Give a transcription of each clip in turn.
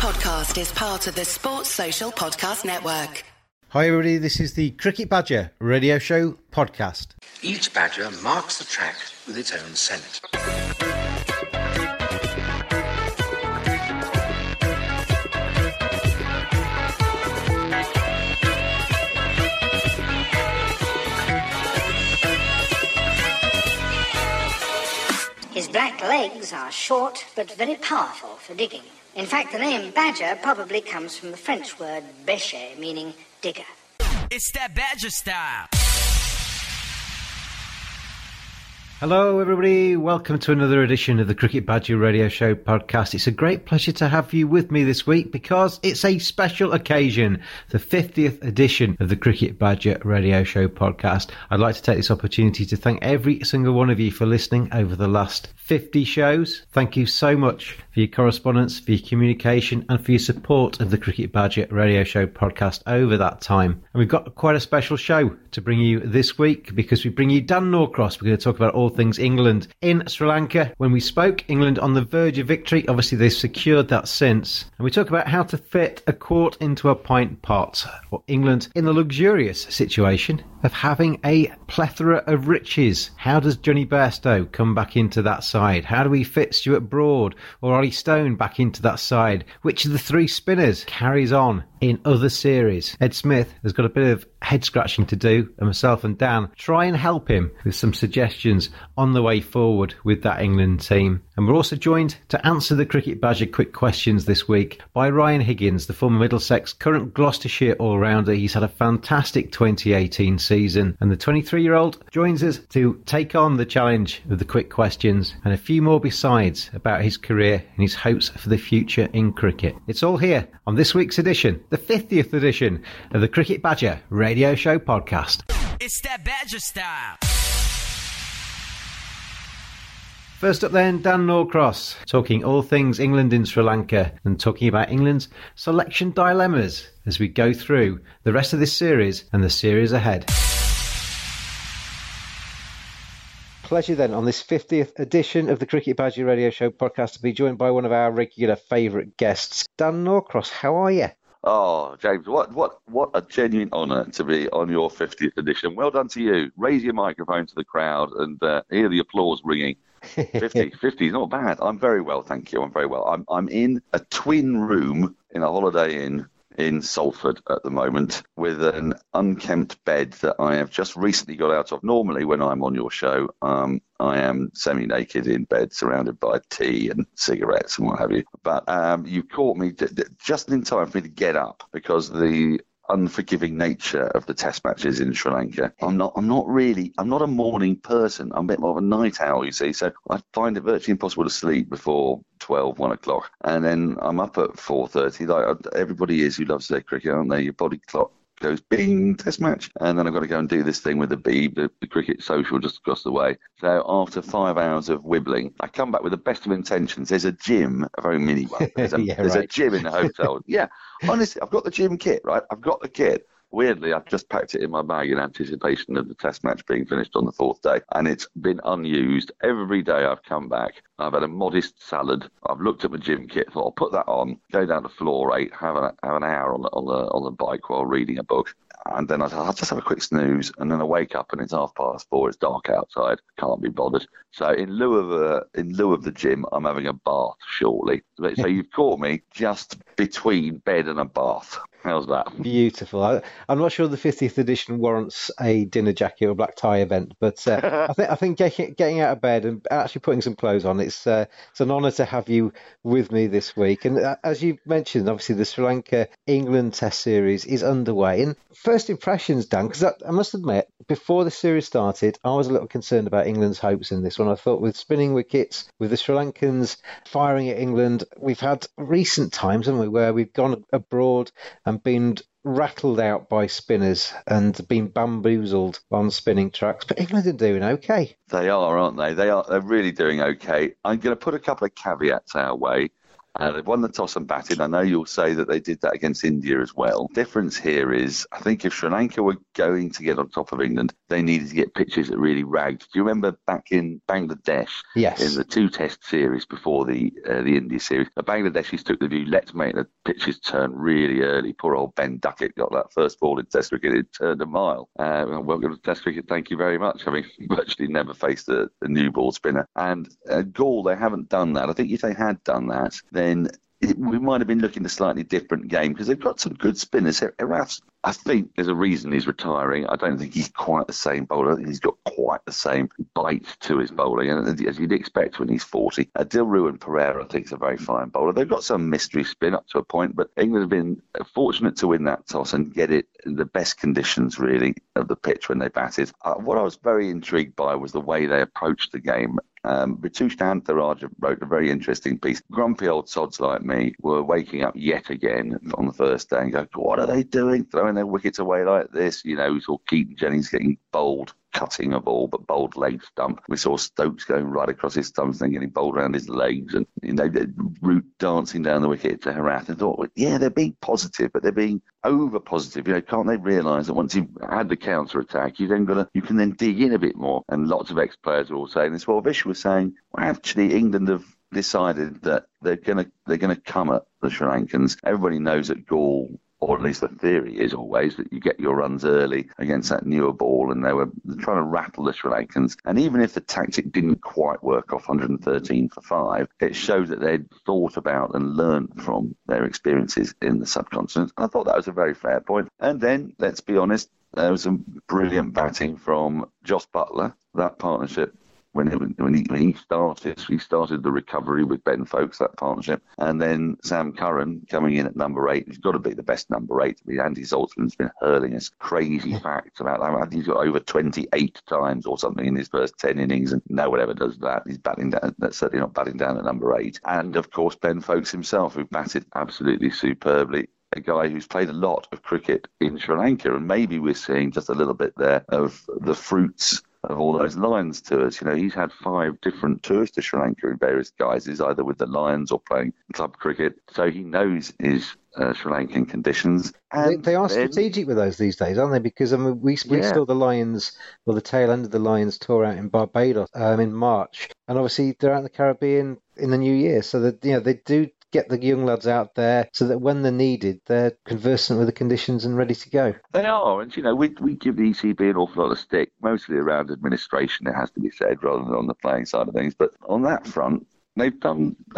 podcast is part of the Sports Social Podcast Network. Hi everybody, this is the Cricket Badger Radio Show Podcast. Each badger marks the track with its own scent. His black legs are short but very powerful for digging. In fact, the name badger probably comes from the French word bêcher, meaning digger. It's that badger style. Hello everybody, welcome to another edition of the Cricket Badger Radio Show Podcast. It's a great pleasure to have you with me this week because it's a special occasion, the 50th edition of the Cricket Badger Radio Show Podcast. I'd like to take this opportunity to thank every single one of you for listening over the last 50 shows. Thank you so much for your correspondence, for your communication and for your support of the Cricket Badger Radio Show Podcast over that time. And we've got quite a special show to bring you this week because we bring you Dan Norcross. We're going to talk about all things England in Sri Lanka. When we spoke, England on the verge of victory. Obviously, they've secured that since. And we talk about how to fit a quart into a pint pot. Or England in the luxurious situation of having a plethora of riches. How does Jonny Bairstow come back into that side? How do we fit Stuart Broad or Ollie Stone back into that side? Which of the three spinners carries on in other series? Ed Smith has got a bit of head scratching to do, and myself and Dan try and help him with some suggestions on the way forward with that England team. And we're also joined to answer the Cricket Badger quick questions this week by Ryan Higgins, the former Middlesex, current Gloucestershire all-rounder. He's had a fantastic 2018 season, and the 23-year-old joins us to take on the challenge of the quick questions and a few more besides about his career and his hopes for the future in cricket. It's all here on this week's edition, the 50th edition of the Cricket Badger Radio Show Podcast. It's that badger style. First up then, Dan Norcross, talking all things England in Sri Lanka and talking about England's selection dilemmas as we go through the rest of this series and the series ahead. Pleasure then on this 50th edition of the Cricket Badger Radio Show Podcast to be joined by one of our regular favourite guests, Dan Norcross. How are you? Oh, James, what a genuine honour to be on your 50th edition. Well done to you. Raise your microphone to the crowd and hear the applause ringing. 50 is not bad. I'm very well, thank you. I'm very well. I'm in a twin room in a Holiday Inn in Salford at the moment with an unkempt bed that I have just recently got out of. Normally when I'm on your show, I am semi-naked in bed, surrounded by tea and cigarettes and what have you. But you caught me just in time for me to get up because the unforgiving nature of the test matches in Sri Lanka. I'm not a morning person. I'm a bit more of a night owl, you see. So I find it virtually impossible to sleep before 12, 1 o'clock. And then I'm up at 4:30. Like everybody is who loves their cricket, aren't they? Your body clock goes bing, test match. And then I've got to go and do this thing with the Beeb, the cricket social just across the way. So after 5 hours of wibbling, I come back with the best of intentions. There's a gym, a very mini one. There's a gym in the hotel. Yeah, honestly, I've got the gym kit, right? I've got the kit. Weirdly, I've just packed it in my bag in anticipation of the test match being finished on the fourth day. And it's been unused. Every day I've come back, I've had a modest salad. I've looked at my gym kit, thought I'll put that on, go down to floor 8, have an hour on the bike while reading a book. And then I thought, I'll just have a quick snooze. And then I wake up and it's 4:30. It's dark outside. Can't be bothered. So in lieu of the gym, I'm having a bath shortly. So you've caught me just between bed and a bath. How's that? Beautiful. I'm not sure the 50th edition warrants a dinner jacket or black tie event, but I think getting out of bed and actually putting some clothes on, it's an honour to have you with me this week. And as you mentioned, obviously the Sri Lanka England Test series is underway. And first impressions, Dan, because I must admit, before the series started, I was a little concerned about England's hopes in this one. I thought with spinning wickets, with the Sri Lankans firing at England, we've had recent times, haven't we, where we've gone abroad and been rattled out by spinners and been bamboozled on spinning tracks. But England are doing okay. They are, aren't they? They're really doing okay. I'm going to put a couple of caveats our way. They've won the toss and batted. I know you'll say that they did that against India as well. The difference here is, I think if Sri Lanka were going to get on top of England, they needed to get pitches that really ragged. Do you remember back in Bangladesh? Yes. In the two-test series before the India series, the Bangladeshis took the view, let's make the pitches turn really early. Poor old Ben Duckett got that first ball in Test cricket. It turned a mile. Welcome to Test cricket. Thank you very much. I mean, virtually never faced a new ball spinner. And Gaul, they haven't done that. I think if they had done that, then we might have been looking at a slightly different game, because they've got some good spinners. Erath, I think there's a reason he's retiring. I don't think he's quite the same bowler. I think he's got quite the same bite to his bowling, and as you'd expect when he's 40. Dilruwan Perera, I think, is a very fine bowler. They've got some mystery spin up to a point, but England have been fortunate to win that toss and get it in the best conditions, really, of the pitch when they batted. What I was very intrigued by was the way they approached the game. Vithushan Ehantharajah wrote a very interesting piece. Grumpy old sods like me were waking up yet again on the first day and going, what are they doing? Throwing their wickets away like this? You know, we saw Keaton Jennings getting bowled, cutting a ball, but bowled leg stump. We saw Stokes going right across his stumps and then getting bowled around his legs, and you know, Root dancing down the wicket to Harath, and thought, well, yeah, they're being positive, but they're being over positive. You know, can't they realise that once you've had the counter attack, you then gotta, you can then dig in a bit more? And lots of ex players are all saying this. Well, Vish was saying, well, actually, England have decided that they're gonna come at the Sri Lankans. Everybody knows that Gaul, or at least the theory is always, that you get your runs early against that newer ball, and they were trying to rattle the Sri Lankans. And even if the tactic didn't quite work off 113 for 5, it showed that they'd thought about and learned from their experiences in the subcontinent. I thought that was a very fair point. And then, let's be honest, there was some brilliant batting from Jos Buttler. That partnership, When he started the recovery with Ben Foakes, that partnership, and then Sam Curran coming in at number 8. He's got to be the best number 8. I mean, Andy Zoltan's been hurling us crazy facts about that. I think he's got over 28 times or something in his first 10 innings, and no one ever does that. He's batting down. That's certainly not batting down at number 8. And of course, Ben Foakes himself, who batted absolutely superbly. A guy who's played a lot of cricket in Sri Lanka, and maybe we're seeing just a little bit there of the fruits of all those Lions tours. You know, he's had 5 different tours to Sri Lanka in various guises, either with the Lions or playing club cricket. So he knows his Sri Lankan conditions. And they are strategic with those these days, aren't they? Because I mean, we saw the Lions, well, the tail end of the Lions tour out in Barbados in March. And obviously they're out in the Caribbean in the new year. So that, you know, they do get the young lads out there so that when they're needed, they're conversant with the conditions and ready to go. They are, and you know, we give the ECB an awful lot of stick, mostly around administration, it has to be said, rather than on the playing side of things. But on that front, they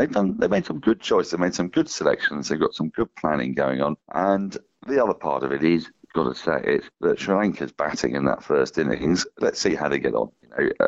made some good choices, they made some good selections, they've got some good planning going on. And the other part of it is, got to say it, that Sri Lanka's batting in that first innings, let's see how they get on.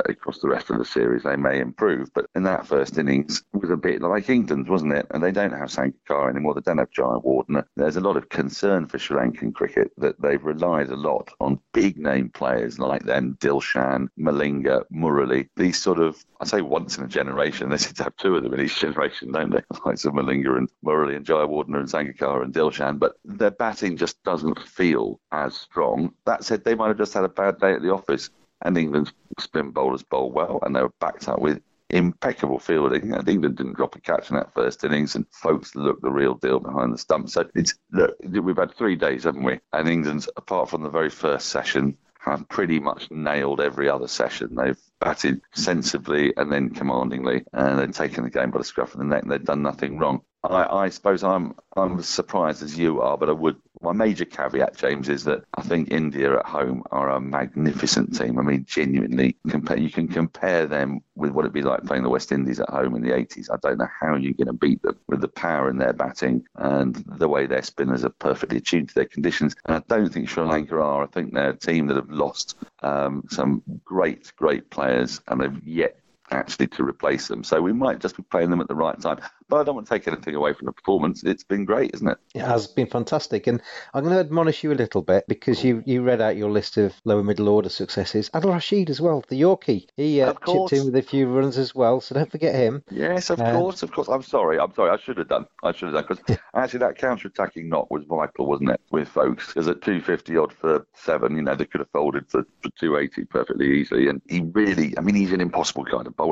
Across the rest of the series they may improve, but in that first innings was a bit like England, wasn't it? And they don't have Sangakkara anymore, they don't have Jaya Wardner. There's a lot of concern for Sri Lankan cricket that they've relied a lot on big name players like them, Dilshan, Malinga, Murali, these sort of, I say once in a generation, they seem to have 2 of them in each generation, don't they? Like so Malinga and Murali and Jaya Wardner and Sangakkara and Dilshan, but their batting just doesn't feel as strong. That said, they might have just had a bad day at the office, and England's spin bowlers bowl well, and they were backed up with impeccable fielding. And England didn't drop a catch in that first innings, and folks looked the real deal behind the stump. So it's, look, we've had 3 days, haven't we? And England's, apart from the very first session, have pretty much nailed every other session. They've batted sensibly and then commandingly, and they've taken the game by the scruff of the neck, and they've done nothing wrong. I suppose I'm as surprised as you are, but my major caveat, James, is that I think India at home are a magnificent team. I mean, genuinely, you can compare them with what it'd be like playing the West Indies at home in the 80s. I don't know how you're going to beat them with the power in their batting and the way their spinners are perfectly attuned to their conditions. And I don't think Sri Lanka are. I think they're a team that have lost some great, great players, and they've yet actually to replace them. So we might just be playing them at the right time. But I don't want to take anything away from the performance. It's been great, isn't it? It has been fantastic. And I'm going to admonish you a little bit, because you read out your list of lower middle order successes. Adil Rashid as well, the Yorkie. He chipped in with a few runs as well, so don't forget him. Yes, of course. I'm sorry. I should have done. Because actually that counter-attacking knock was vital, wasn't it, with folks? Because at 250-odd for 7, you know, they could have folded for 280 perfectly easily. And he really, I mean, he's an impossible kind of bowler.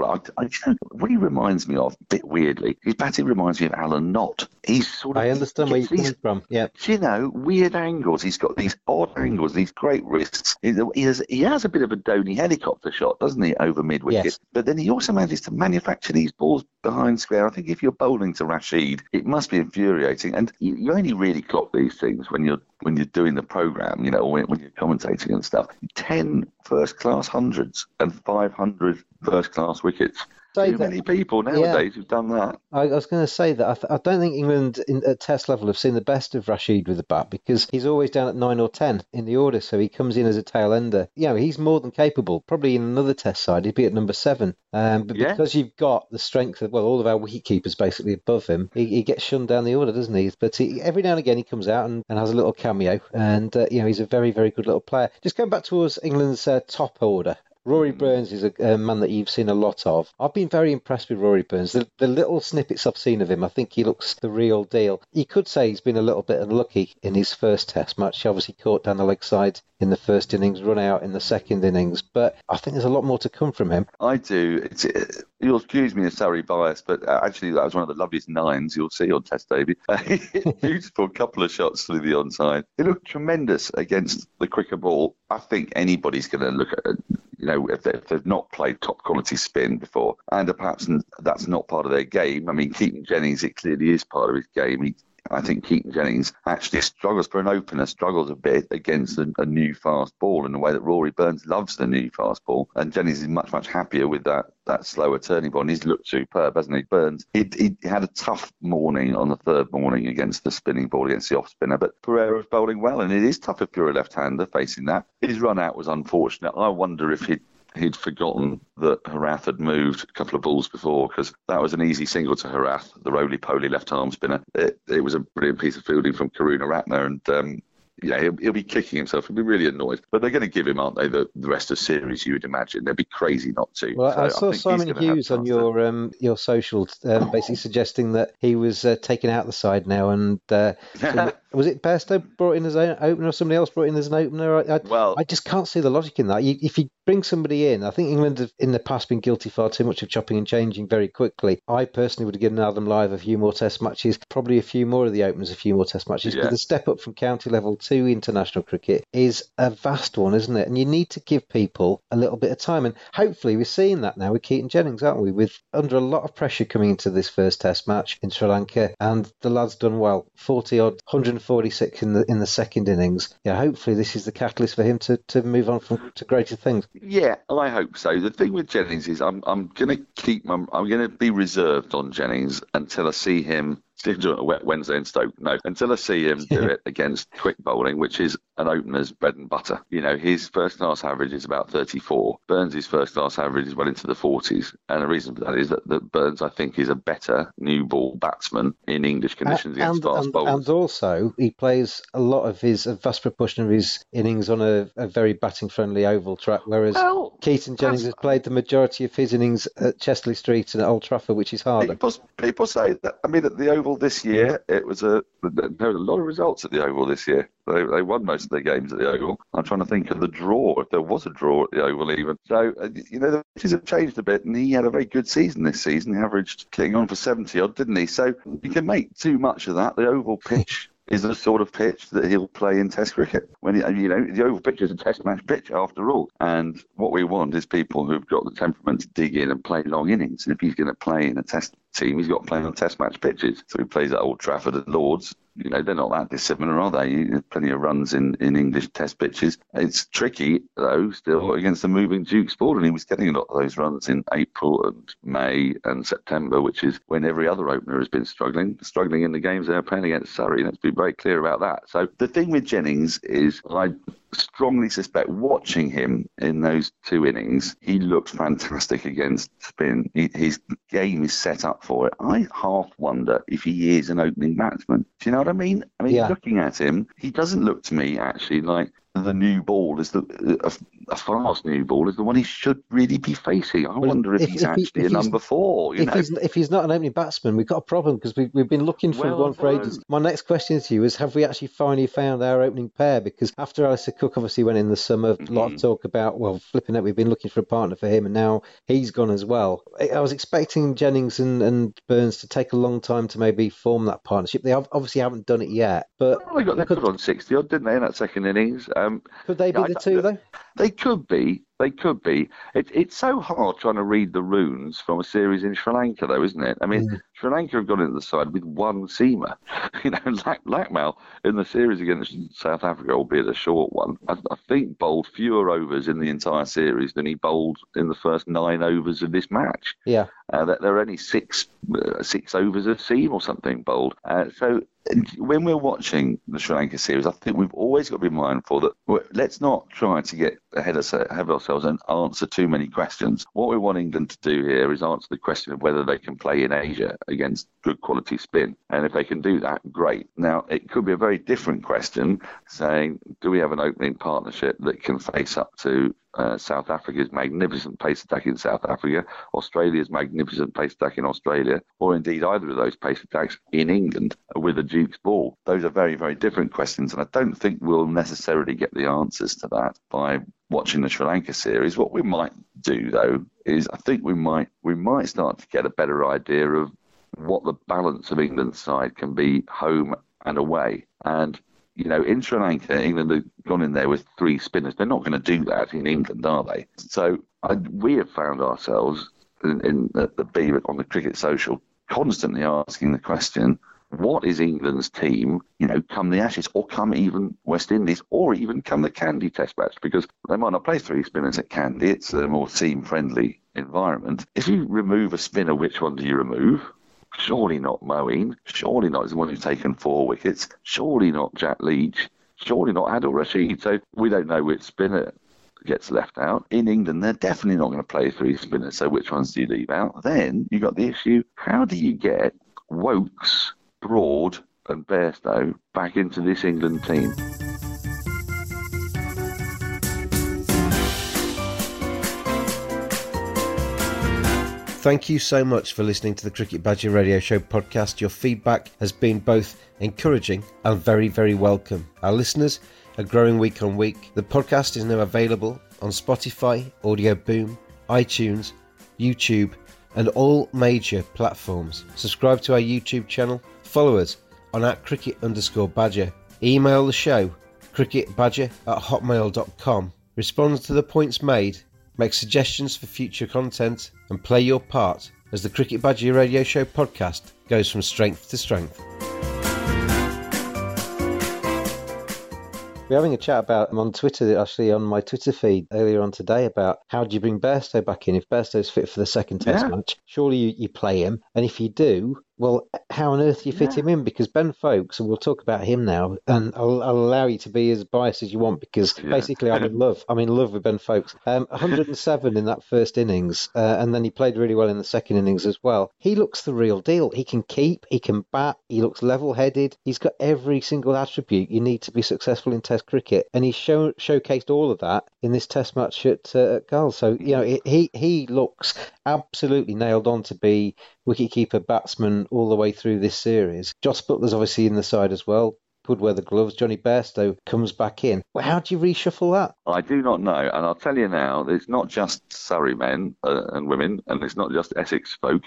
What he reminds me of, a bit weirdly, he's batting reminds me of Alan Knott. He's sort of, I understand where you're coming from. Yeah, you know, weird angles. He's got these odd angles, these great wrists. He has a bit of a Dhoni helicopter shot, doesn't he, over mid wicket? Yes. But then he also manages to manufacture these balls behind square. I think if you're bowling to Rashid, it must be infuriating. And you only really clock these things when you're doing the programme, you know, or when you're commentating and stuff. 10 first-class hundreds and 500 first-class wickets. Too many people nowadays who've done that. I was going to say that I don't think England at Test level have seen the best of Rashid with the bat, because he's always down at 9 or 10 in the order, so he comes in as a tail-ender. You know, he's more than capable. Probably in another Test side, he'd be at number 7. Because you've got the strength of, well, all of our wicketkeepers basically above him, he gets shunned down the order, doesn't he? But every now and again he comes out and has a little cameo, and, you know, he's a very, very good little player. Just going back towards England's top order, Rory Burns is a man that you've seen a lot of. I've been very impressed with Rory Burns. The little snippets I've seen of him, I think he looks the real deal. You could say he's been a little bit unlucky in his first Test match. He obviously caught down the leg side in the first innings, run out in the second innings, but I think there's a lot more to come from him. I do. You'll excuse me a Surrey bias, but actually that was one of the loveliest nines you'll see on Test debut. Beautiful couple of shots through the onside. He looked tremendous against the quicker ball. I think anybody's going to look at, you know, if they've not played top quality spin before, and perhaps that's not part of their game. I mean, Keaton Jennings, it clearly is part of his game. I think Keaton Jennings actually struggles a bit against a new fast ball in the way that Rory Burns loves the new fast ball. And Jennings is much, much happier with that slower turning ball. And he's looked superb, hasn't he, Burns? He had a tough morning on the third morning against the spinning ball, against the off-spinner. But Perera was bowling well, and it is tough if you're a left-hander facing that. His run-out was unfortunate. I wonder if he'd forgotten that Harath had moved a couple of balls before, because that was an easy single to Harath, the roly-poly left-arm spinner. It was a brilliant piece of fielding from Karunaratne, and he'll be kicking himself. He'll be really annoyed. But they're going to give him, aren't they, the rest of the series, you would imagine. They'd be crazy not to. Well, so I saw Simon Hughes on your social basically suggesting that he was taken out the side now. And was it Bairstow brought in as an opener or somebody else brought in as an opener? I just can't see the logic in that. If you bring somebody in, I think England have in the past been guilty far too much of chopping and changing very quickly. I personally would have given Adam Live a few more Test matches, probably a few more of the openers, a few more Test matches, because the step up from county level to international cricket is a vast one, isn't it? And you need to give people a little bit of time, and hopefully we're seeing that now with Keaton Jennings, aren't we? With under a lot of pressure coming into this first Test match in Sri Lanka, and the lad's done well, 146 in the second innings. Yeah, hopefully this is the catalyst for him to move on to greater things. Yeah, I hope so. The thing with Jennings is I'm going to be reserved on Jennings until I see him. Didn't do it on wet Wednesday in Stoke, no. Until I see him do it against quick bowling, which is an opener's bread and butter. You know, his first-class average is about 34. Burns' first-class average is well into the 40s. And the reason for that is that Burns, I think, is a better new ball batsman in English conditions against fast bowlers. And also, he plays a vast proportion of his innings on a very batting-friendly oval track, whereas Keaton Jennings has played the majority of his innings at Chesley Street and at Old Trafford, which is harder. People say that, I mean, at the Oval this year, there were a lot of results at the Oval this year. They won most of their games at the Oval. I'm trying to think of the draw, if there was a draw at the Oval even. So, you know, the pitches have changed a bit, and he had a very good season this season. He averaged getting on for 70-odd, didn't he? So you can make too much of that. The Oval pitch is the sort of pitch that he'll play in Test cricket. When the oval pitch is a Test match pitch after all. And what we want is people who've got the temperament to dig in and play long innings. And if he's going to play in a Test team, he's got to play on Test match pitches. So he plays at Old Trafford and Lords. You know, they're not that dissimilar, are they? There's plenty of runs in English Test pitches. It's tricky, though, still against the moving Duke's ball, and he was getting a lot of those runs in April and May and September, which is when every other opener has been struggling in the games they're playing against Surrey. Let's be very clear about that. So the thing with Jennings is I strongly suspect, watching him in those two innings, he looks fantastic against spin. His game is set up for it. I half wonder if he is an opening batsman. Do you know what I mean? Looking at him, he doesn't look to me actually like the new ball is the that's the last new ball is the one he should really be facing. I wonder if he's actually a number four. If he's not an opening batsman, we've got a problem because we've been looking for one for ages. My next question to you is, have we actually finally found our opening pair? Because after Alistair Cook obviously went in the summer, a lot of talk about, well, flipping it, we've been looking for a partner for him and now he's gone as well. I was expecting Jennings and Burns to take a long time to maybe form that partnership. They obviously haven't done it yet. They got left on 60-odd, didn't they, in that second innings? Could they be the two, though? They could be. They could be. It's so hard trying to read the runes from a series in Sri Lanka, though, isn't it? I mean, Sri Lanka have gone into the side with one seamer. You know, Lakmal in the series against South Africa, albeit a short one, I think bowled fewer overs in the entire series than he bowled in the first 9 overs of this match. Yeah. There are only six overs of seam or something bowled. So when we're watching the Sri Lanka series, I think we've always got to be mindful that let's not try to get ahead of ourselves and answer too many questions. What we want England to do here is answer the question of whether they can play in Asia against good quality spin. And if they can do that, great. Now, it could be a very different question saying, do we have an opening partnership that can face up to South Africa's magnificent pace attack in South Africa, Australia's magnificent pace attack in Australia, or indeed either of those pace attacks in England with a Duke's ball? Those are very, very different questions, and I don't think we'll necessarily get the answers to that by watching the Sri Lanka series. What we might do, though, is I think we might start to get a better idea of what the balance of England's side can be home and away. And you know, in Sri Lanka, England have gone in there with 3 spinners. They're not going to do that in England, are they? So we have found ourselves in the Beaver on the Cricket Social constantly asking the question, what is England's team, you know, come the Ashes or come even West Indies or even come the Candy Test match? Because they might not play 3 spinners at Candy. It's a more team-friendly environment. If you remove a spinner, which one do you remove? Surely not Moeen. Surely not the one who's taken 4 wickets. Surely not Jack Leach. Surely not Adil Rashid. So we don't know which spinner gets left out. In England, they're definitely not going to play 3 spinners. So which ones do you leave out? Then you've got the issue, how do you get Woakes, Broad and Bairstow back into this England team? Thank you so much for listening to the Cricket Badger Radio Show podcast. Your feedback has been both encouraging and very, very welcome. Our listeners are growing week on week. The podcast is now available on Spotify, Audio Boom, iTunes, YouTube, and all major platforms. Subscribe to our YouTube channel. Follow us on @cricket_badger. Email the show, cricketbadger@hotmail.com. Respond to the points made. Make suggestions for future content and play your part as the Cricket Badger Radio Show podcast goes from strength to strength. We're having a chat about him on Twitter, actually, on my Twitter feed earlier on today about how do you bring Bairstow back in? If Bairstow's fit for the second Test match, surely you play him. And if you do, well, how on earth do you fit him in? Because Ben Foakes, and we'll talk about him now, and I'll allow you to be as biased as you want because basically I'm in love with Ben Foakes. 107 in that first innings, and then he played really well in the second innings as well. He looks the real deal. He can keep, he can bat, he looks level-headed. He's got every single attribute you need to be successful in Test cricket, and he showcased all of that in this Test match at Gulls. So, you know, he looks absolutely nailed on to be wicketkeeper, batsman all the way through this series. Jos Buttler's obviously in the side as well. Could wear the gloves. Jonny Bairstow comes back in. Well, how do you reshuffle that? I do not know. And I'll tell you now, it's not just Surrey men and women, and it's not just Essex folk.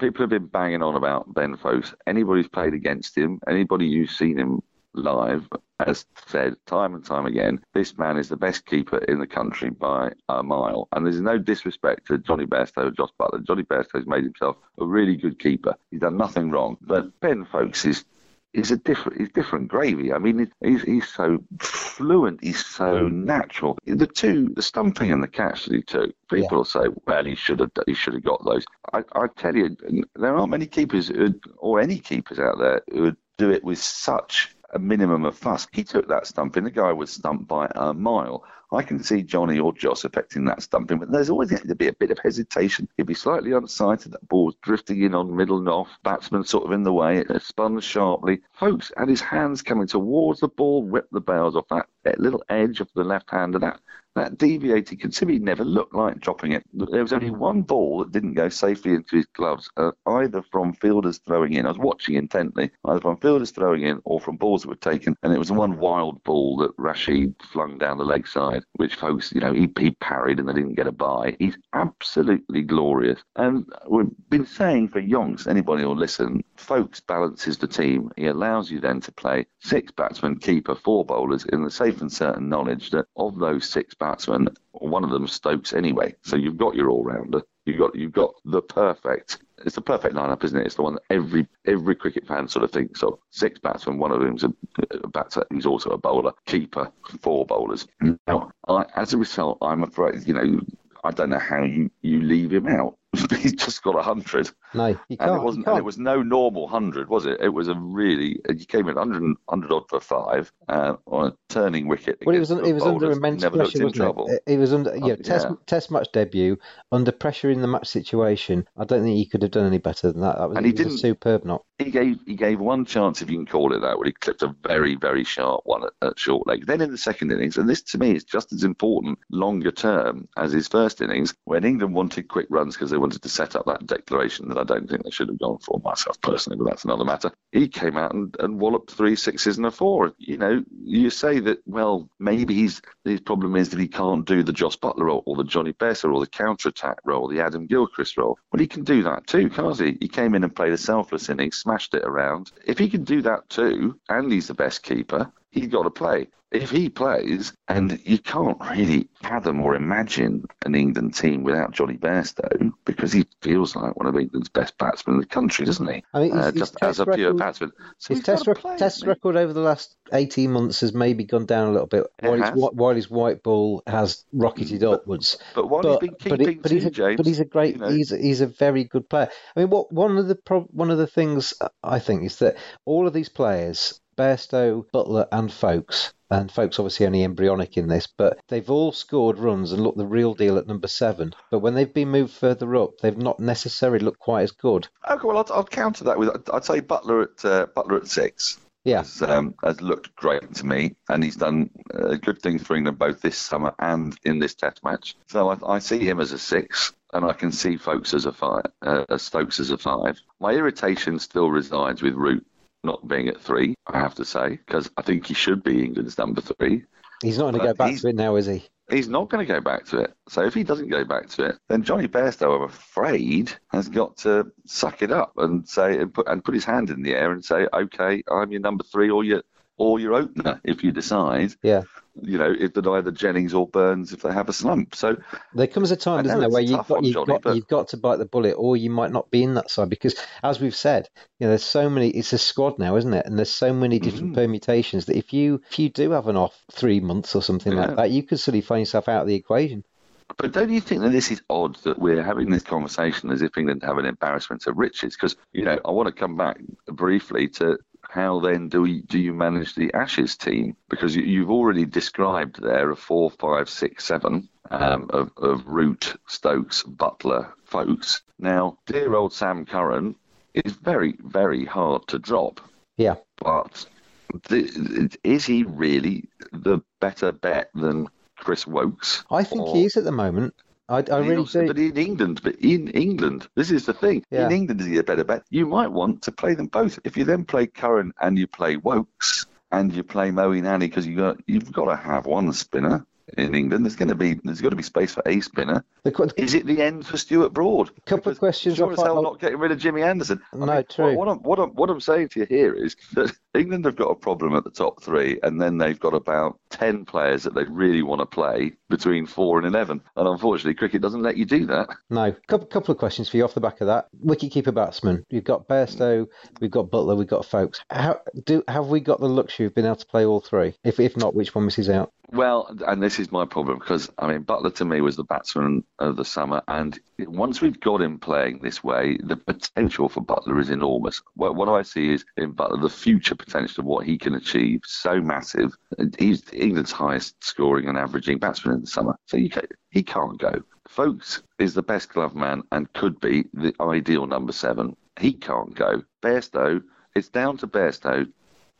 People have been banging on about Ben Foakes. Anybody's played against him, anybody who's seen him live, has said time and time again, this man is the best keeper in the country by a mile. And there's no disrespect to Jonny Bairstow or Jos Buttler. Jonny Bairstow's made himself a really good keeper. He's done nothing wrong. But Ben Foakes is different gravy. I mean, he's so fluent, he's so natural. The stumping and the catch that he took, people will say, well, he should have got those. I tell you, there aren't many keepers or any keepers out there who would do it with such a minimum of fuss. He took that stumping. The guy was stumped by a mile. I can see Jonny or Jos affecting that stumping, but there's always going to be a bit of hesitation. He'd be slightly unsighted. That ball's drifting in on middle and off. Batsman sort of in the way. It spun sharply. Foakes had his hands coming towards the ball, ripped the bails off that little edge of the left hand of that. That deviated considerably, never looked like dropping it. There was only one ball that didn't go safely into his gloves, either from fielders throwing in. I was watching intently, either from fielders throwing in or from balls that were taken. And it was one wild ball that Rashid flung down the leg side, which Foakes, you know, he parried and they didn't get a bye. He's absolutely glorious. And we've been saying for yonks, anybody will listen, Foakes balances the team. He allows you then to play six batsmen, keeper, four bowlers in the safe and certain knowledge that of those six batsmen, one of them Stokes anyway. So you've got your all-rounder. You've got the perfect. It's the perfect lineup, isn't it? It's the one that every cricket fan sort of thinks of. Six batsmen, one of whom's a batter who's also a bowler, keeper, four bowlers. Now, as a result, I'm afraid, you know, I don't know how you leave him out. He's just got 100. No, you can't. And it was no normal 100, was it? It was a really. He came in 100 odd for five on a turning wicket. Well, it was under immense pressure, wasn't it? It was under Test match debut under pressure in the match situation. I don't think he could have done any better than that. It was a superb knock. He gave one chance, if you can call it that, where he clipped a very, very sharp one at short leg. Then in the second innings, and this to me is just as important longer term as his first innings, when England wanted quick runs because they wanted to set up that declaration that I don't think they should have gone for myself personally, but that's another matter. He came out and walloped 3 sixes and a four. You know, you say that, well, maybe his problem is that he can't do the Jos Buttler role or the Jonny Bairstow role, the counter-attack role, the Adam Gilchrist role. Well, he can do that too, can't he? He came in and played a selfless innings, smashed it around. If he can do that too, and he's the best keeper, he's got to play. If he plays, and you can't really fathom or imagine an England team without Jonny Bairstow, because he feels like one of England's best batsmen in the country, doesn't he? I mean, batsman. So his test record over the last 18 months has maybe gone down a little bit, while his white ball has rocketed upwards. But he's a great, you know, he's a very good player. I mean, one of the things I think is that all of these players, Bairstow, Buttler and Foakes, obviously only embryonic in this, but they've all scored runs and looked the real deal at number 7. But when they've been moved further up, they've not necessarily looked quite as good. Okay, well, I'll counter that with, I'd say Buttler at 6. Yeah, has looked great to me, and he's done good things for England both this summer and in this Test match. So I see him as a 6, and I can see Foakes as a 5, Stokes as a 5. My irritation still resides with Root not being at 3, I have to say, because I think he should be England's number 3. He's not going to go back to it now, is he? He's not going to go back to it. So if he doesn't go back to it, then Jonny Bairstow, I'm afraid, has got to suck it up and say and put his hand in the air and say, "Okay, I'm your number 3 or your opener if you decide." Yeah. You know, if they're either Jennings or Burns, if they have a slump. So there comes a time, doesn't there, where you've got to bite the bullet, or you might not be in that side, because, as we've said, you know, there's so many. It's a squad now, isn't it? And there's so many different permutations that if you do have an off 3 months or something like that, you could suddenly find yourself out of the equation. But don't you think that this is odd, that we're having this conversation as if England have an embarrassment of riches? Because, you know, I want to come back briefly to how then do you manage the Ashes team? Because you've already described there a 4, 5, 6, 7 of Root, Stokes, Buttler, Foakes. Now, dear old Sam Curran is very, very hard to drop. Yeah. But is he really the better bet than Chris Woakes? I think he is at the moment. I really do. But in England, this is the thing. Yeah. In England, is he a better bet? You might want to play them both. If you then play Curran and you play Woakes and you play Moeen Ali, because you've got to have one spinner in England. There's got to be space for a spinner. Is it the end for Stuart Broad? A couple of questions. Sure as hell not getting rid of Jimmy Anderson. No, true. What I'm saying to you here is that England have got a problem at the top 3, and then they've got about 10 players that they really want to play between 4 and 11. And unfortunately, cricket doesn't let you do that. No. Couple of questions for you off the back of that. Wicketkeeper batsman. We've got Bairstow, we've got Buttler, we've got Foakes. Have we got the luxury of being able to play all 3? If not, which one misses out? Well, and this is my problem, because, I mean, Buttler to me was the batsman of the summer, and once we've got him playing this way, the potential for Buttler is enormous. What I see is in Buttler, the future potential of what he can achieve, so massive. He's England's highest scoring and averaging batsman in the summer, so he can't go. Foakes is the best glove man and could be the ideal number 7. He can't go. Bairstow, it's down to Bairstow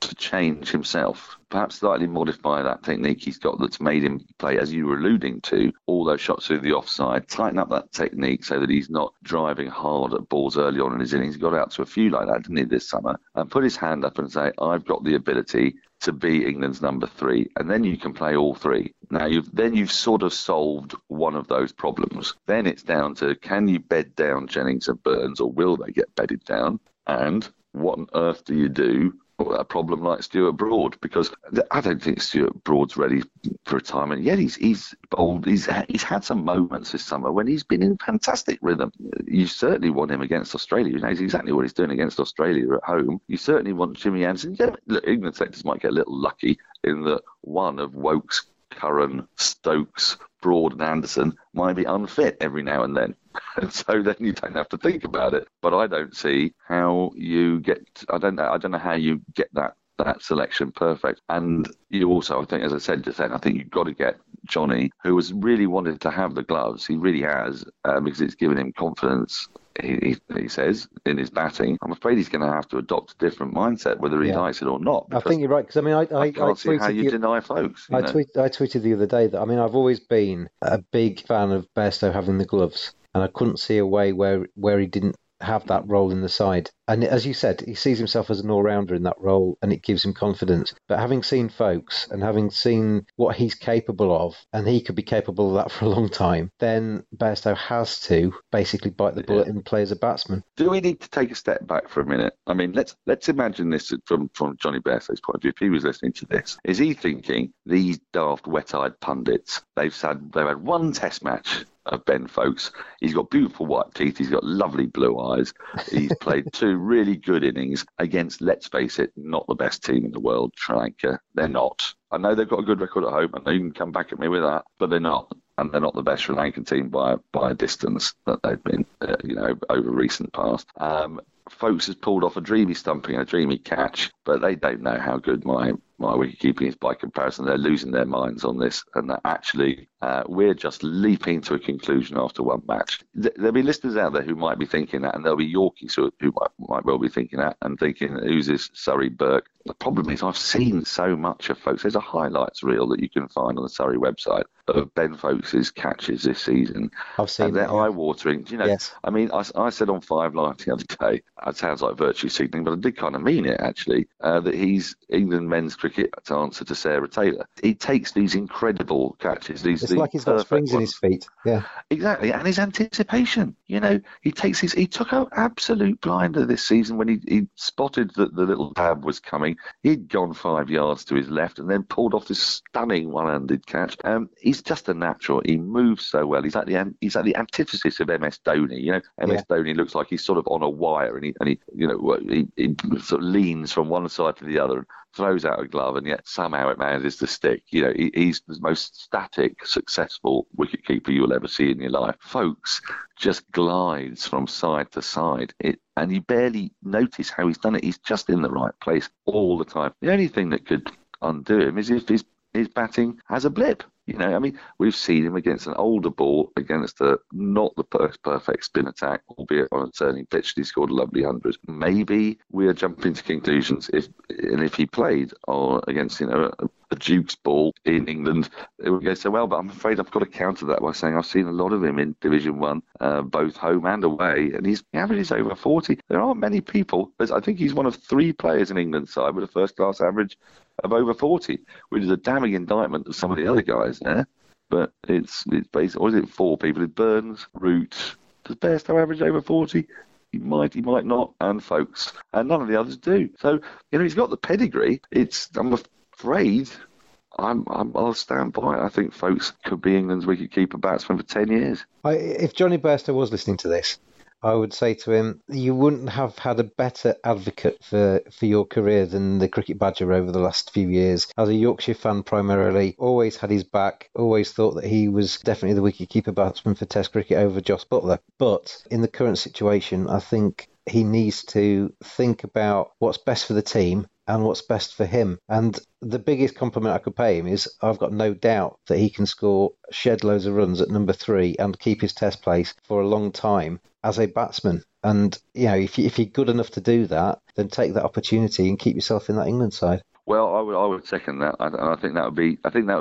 to change himself, perhaps slightly modify that technique he's got that's made him play, as you were alluding to, all those shots through the offside, tighten up that technique so that he's not driving hard at balls early on in his innings. He got out to a few like that, didn't he, this summer, and put his hand up and say, I've got the ability to be England's number three, and then you can play all three. Now, you've sort of solved one of those problems. Then it's down to, can you bed down Jennings and Burns, or will they get bedded down? And what on earth do you do a problem like Stuart Broad? Because I don't think Stuart Broad's ready for retirement yet. He's bold. He's had some moments this summer when he's been in fantastic rhythm. You certainly want him against Australia. You know, it's exactly what he's doing against Australia at home. You certainly want Jimmy Anderson. Yeah, look, England sectors might get a little lucky in that one of Woakes, Curran, Stokes, Broad and Anderson might be unfit every now and then. And so then you don't have to think about it. But I don't see how you get... I don't know how you get that selection perfect. And you also, I think, as I said just then, I think you've got to get Jonny, who has really wanted to have the gloves. He really has, because it's given him confidence, he says, in his batting. I'm afraid he's going to have to adopt a different mindset, whether he likes it or not. I think you're right, because I can't see how you deny folks. I tweeted the other day that, I've always been a big fan of Bairstow having the gloves, and I couldn't see a way where he didn't have that role in the side. And as you said, he sees himself as an all-rounder in that role, and it gives him confidence. But having seen Foakes and having seen what he's capable of, and he could be capable of that for a long time, then Bairstow has to basically bite the bullet and play as a batsman. Do we need to take a step back for a minute? Let's imagine this from Jonny Bairstow's point of view. If he was listening to this, is he thinking, these daft wet-eyed pundits, they've had one test match of Ben Foakes. He's got beautiful white teeth. He's got lovely blue eyes. He's played two really good innings against, let's face it, not the best team in the world, Sri Lanka. They're not. I know they've got a good record at home, and they can come back at me with that, but they're not. And they're not the best Sri Lankan team by a distance that they've been, over recent past. Foakes has pulled off a dreamy stumping and a dreamy catch, but they don't know how good my wicketkeeping is by comparison. They're losing their minds on this, and that actually we're just leaping to a conclusion after one match. There'll be listeners out there who might be thinking that, and there'll be Yorkies who might well be thinking that and thinking, who's this Surrey Burke? The problem is, I've seen so much of Foakes. There's a highlights reel that you can find on the Surrey website of Ben Foakes' catches this season. I've seen that. They're eye-watering. Yes. I said on Five Live the other day, it sounds like virtue signaling, but I did kind of mean it, actually, that he's England men's cricket's answer to Sarah Taylor. He takes these incredible catches. It's like he's got springs in his feet. Yeah, exactly. And his anticipation. He took an absolute blinder this season when he spotted that the little tab was coming. He'd gone 5 yards to his left and then pulled off this stunning one-handed catch. He's just a natural. He moves so well. He's like the antithesis of MS Dhoni. MS Dhoni looks like he's sort of on a wire, and he sort of leans from one side to the other, throws out a glove, and yet somehow it manages to stick. He's the most static, successful wicketkeeper you'll ever see in your life. Foakes just glides from side to side. And you barely notice how he's done it. He's just in the right place all the time. The only thing that could undo him is if his batting has a blip. We've seen him against an older ball, against not the perfect spin attack, albeit on a turning pitch, he scored a lovely 100. Maybe we are jumping to conclusions. If he played against a Duke's ball in England, it would go so well. But I'm afraid I've got to counter that by saying I've seen a lot of him in Division 1, both home and away, and his average is over 40. There aren't many people. I think he's one of 3 players in England's side with a first-class average of over 40, which is a damning indictment of some of the other guys there. But it's basically, or is it 4 people? It's Burns, Root. Does Bairstow average over 40? He might not, and Foakes. And none of the others do. So, he's got the pedigree. I'll stand by it. I think Foakes could be England's wicketkeeper batsman for 10 years. If Jonny Bairstow was listening to this, I would say to him, you wouldn't have had a better advocate for your career than the Cricket Badger over the last few years. As a Yorkshire fan primarily, always had his back, always thought that he was definitely the wicketkeeper batsman for Test cricket over Jos Buttler. But in the current situation, I think he needs to think about what's best for the team and what's best for him. And the biggest compliment I could pay him is, I've got no doubt that he can shed loads of runs at number 3 and keep his Test place for a long time. as a batsman. And, you know, if you're good enough to do that, then take that opportunity and keep yourself in that England side. Well, I would second that, and I think that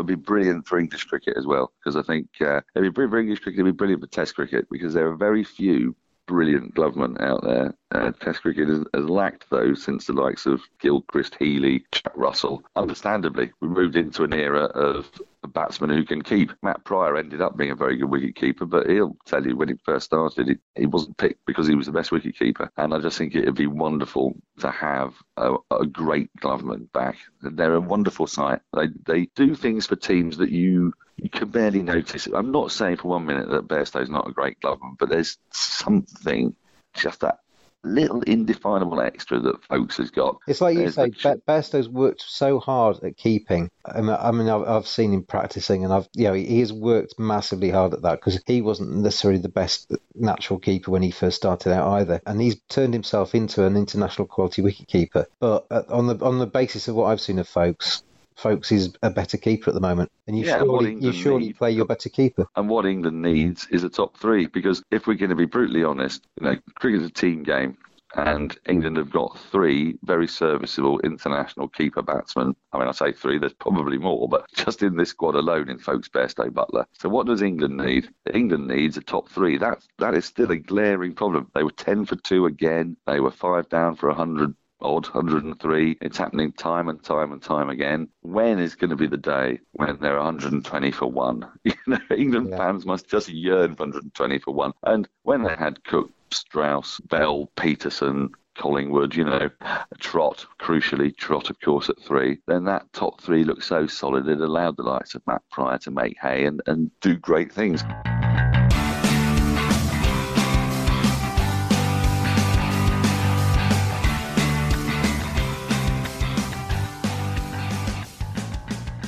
would be brilliant for English cricket as well, because I think it'd be brilliant for English cricket, it'd be brilliant for Test cricket, because there are very few brilliant glovemen out there. Test cricket has lacked those since the likes of Gilchrist, Healy, Jack Russell. Understandably, we moved into an era of a batsman who can keep. Matt Pryor ended up being a very good wicketkeeper, but he'll tell you when he first started, he wasn't picked because he was the best wicketkeeper. And I just think it would be wonderful to have a great gloveman back. They're a wonderful sight. They do things for teams that you can barely notice. I'm not saying for 1 minute that Bairstow's not a great gloveman, but there's something, just that little indefinable extra that Foakes has got. It's like you say, Bairstow's worked so hard at keeping. I mean, I've seen him practicing, and he has worked massively hard at that, because he wasn't necessarily the best natural keeper when he first started out either. And he's turned himself into an international quality wicketkeeper. But on the basis of what I've seen of Foakes is a better keeper at the moment, and you surely play your better keeper. And what England needs is a top three, because if we're going to be brutally honest, cricket is a team game, and England have got three very serviceable international keeper batsmen. I mean, I say three, there's probably more, but just in this squad alone, in Foakes, Bairstow, Buttler. So what does England need? England needs a top three. That is still a glaring problem. They were 10 for 2 again. They were 5 down for 100. Odd 103. It's happening time and time and time again. When is going to be the day when they're 120 for one? England fans must just yearn for 120 for one. And when they had Cook, Strauss, Bell, Peterson, Collingwood, Trott, crucially Trott, of course, at three, then that top three looked so solid it allowed the likes of Matt Pryor to make hay and do great things.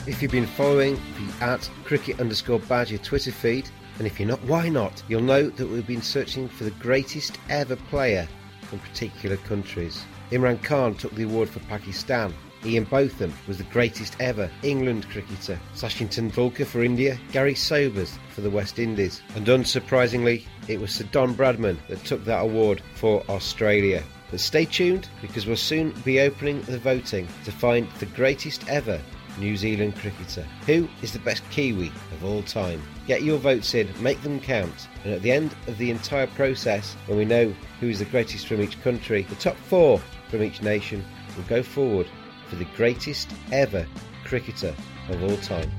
If you've been following the @cricket_badger Twitter feed, and if you're not, why not? You'll know that we've been searching for the greatest ever player from particular countries. Imran Khan took the award for Pakistan. Ian Botham was the greatest ever England cricketer. Sachin Tendulkar for India. Gary Sobers for the West Indies. And unsurprisingly, it was Sir Don Bradman that took that award for Australia. But stay tuned, because we'll soon be opening the voting to find the greatest ever New Zealand cricketer. Who is the best Kiwi of all time? Get your votes in, make them count, and at the end of the entire process, when we know who is the greatest from each country, the top four from each nation will go forward for the greatest ever cricketer of all time.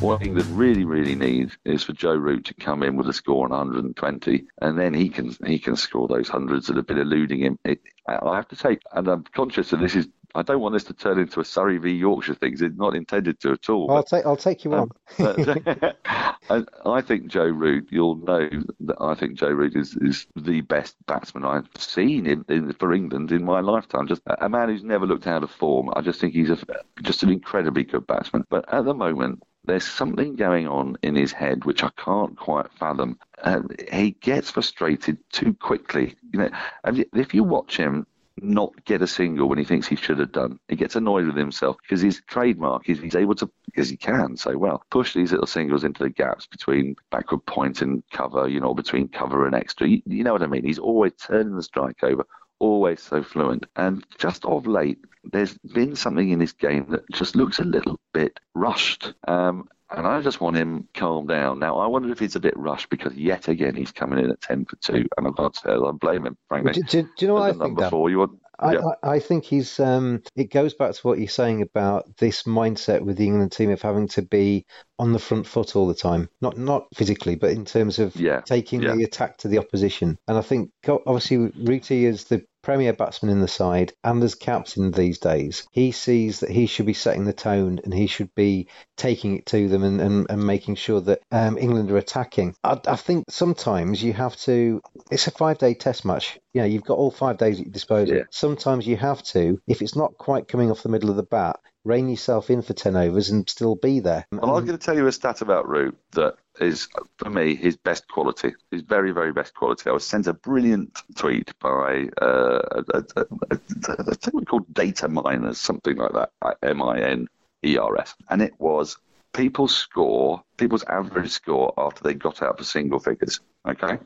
What England really, really needs is for Joe Root to come in with a score on 120, and then he can score those hundreds that have been eluding him. I have to take, and I'm conscious that this is, I don't want this to turn into a Surrey v Yorkshire thing, because it's not intended to at all. I'll take you on. And I think Joe Root, you'll know that I think Joe Root is the best batsman I've seen for England in my lifetime. Just a man who's never looked out of form. I just think he's just an incredibly good batsman. But at the moment, there's something going on in his head which I can't quite fathom. He gets frustrated too quickly. If you watch him not get a single when he thinks he should have done, he gets annoyed with himself, because his trademark is he's able to, because he can so well, push these little singles into the gaps between backward point and cover, between cover and extra. You know what I mean? He's always turning the strike over, always so fluent. And just of late, there's been something in his game that just looks a little bit rushed. And I just want him calmed down. Now, I wonder if he's a bit rushed because, yet again, he's coming in at 10 for 2. And I've got to tell, I blame him, frankly. Do you know what I think, Dan? I think he's... it goes back to what you're saying about this mindset with the England team of having to be on the front foot all the time. Not physically, but in terms of taking the attack to the opposition. And I think, obviously, Rooty is the premier batsman in the side, and as captain these days, he sees that he should be setting the tone, and he should be taking it to them and making sure that England are attacking. I think sometimes you have to, it's a 5-day test match, you've got all 5 days at your disposal. Sometimes you have to, if it's not quite coming off the middle of the bat, rein yourself in for 10 overs and still be there. Well, I was going to tell you a stat about Root that is, for me, his best quality, his very, very best quality. I was sent a brilliant tweet by a thing we call data miners, something like that, MINERS, and it was people's score, people's average score after they got out for single figures. Okay.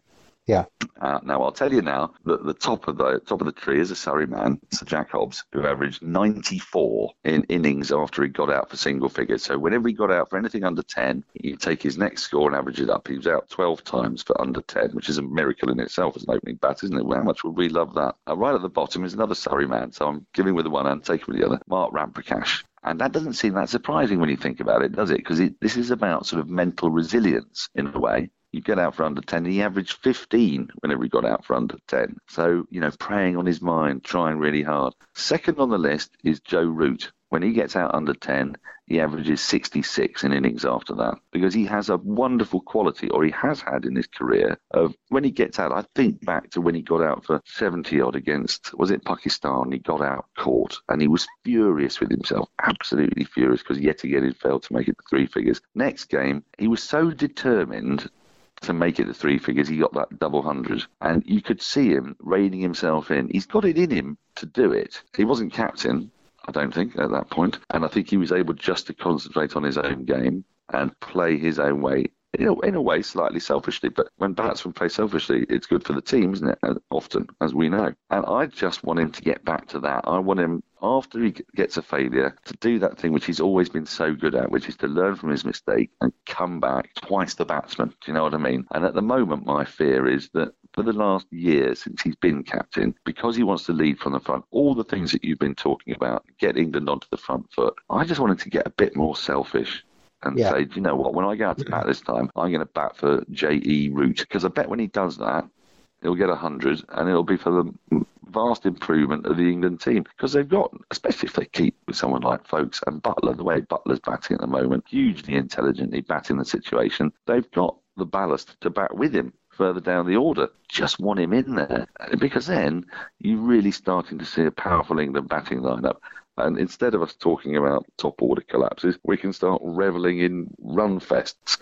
Yeah. Now, I'll tell you now that the top of the tree is a Surrey man, Sir Jack Hobbs, who averaged 94 in innings after he got out for single figures. So whenever he got out for anything under 10, you take his next score and average it up. He was out 12 times for under 10, which is a miracle in itself as an opening bat, isn't it? Well, how much would we love that? Right at the bottom is another Surrey man. So I'm giving with the one hand, taking with the other. Mark Ramprakash. And that doesn't seem that surprising when you think about it, does it? Because this is about sort of mental resilience in a way. You get out for under 10. He averaged 15 whenever he got out for under 10. So, you know, preying on his mind, trying really hard. Second on the list is Joe Root. When he gets out under 10, he averages 66 in innings after that, because he has a wonderful quality, or he has had in his career, of when he gets out. I think back to when he got out for 70-odd against, was it Pakistan? He got out caught, and he was furious with himself, absolutely furious, because yet again he failed to make it to three figures. Next game, he was so determined to make it to three figures, he got that double hundred. And you could see him reining himself in. He's got it in him to do it. He wasn't captain, I don't think, at that point. And I think he was able just to concentrate on his own game and play his own way, in a way slightly selfishly. But when batsmen play selfishly, it's good for the team, isn't it? And often, as we know. And I just want him to get back to that. I want him, after he gets a failure, to do that thing which he's always been so good at, which is to learn from his mistake and come back twice the batsman. Do you know what I mean? And at the moment, my fear is that for the last year since he's been captain, because he wants to lead from the front, all the things that you've been talking about, get England onto the front foot, I just want him to get a bit more selfish and say, do you know what, when I go out to bat this time, I'm going to bat for J.E. Root, because I bet when he does that, he'll get 100, and it'll be for the vast improvement of the England team, because they've got, especially if they keep with someone like Foakes and Buttler, the way Butler's batting at the moment, hugely intelligently batting the situation, they've got the ballast to bat with him further down the order. Just want him in there, because then you're really starting to see a powerful England batting lineup. And instead of us talking about top order collapses, we can start revelling in run fests.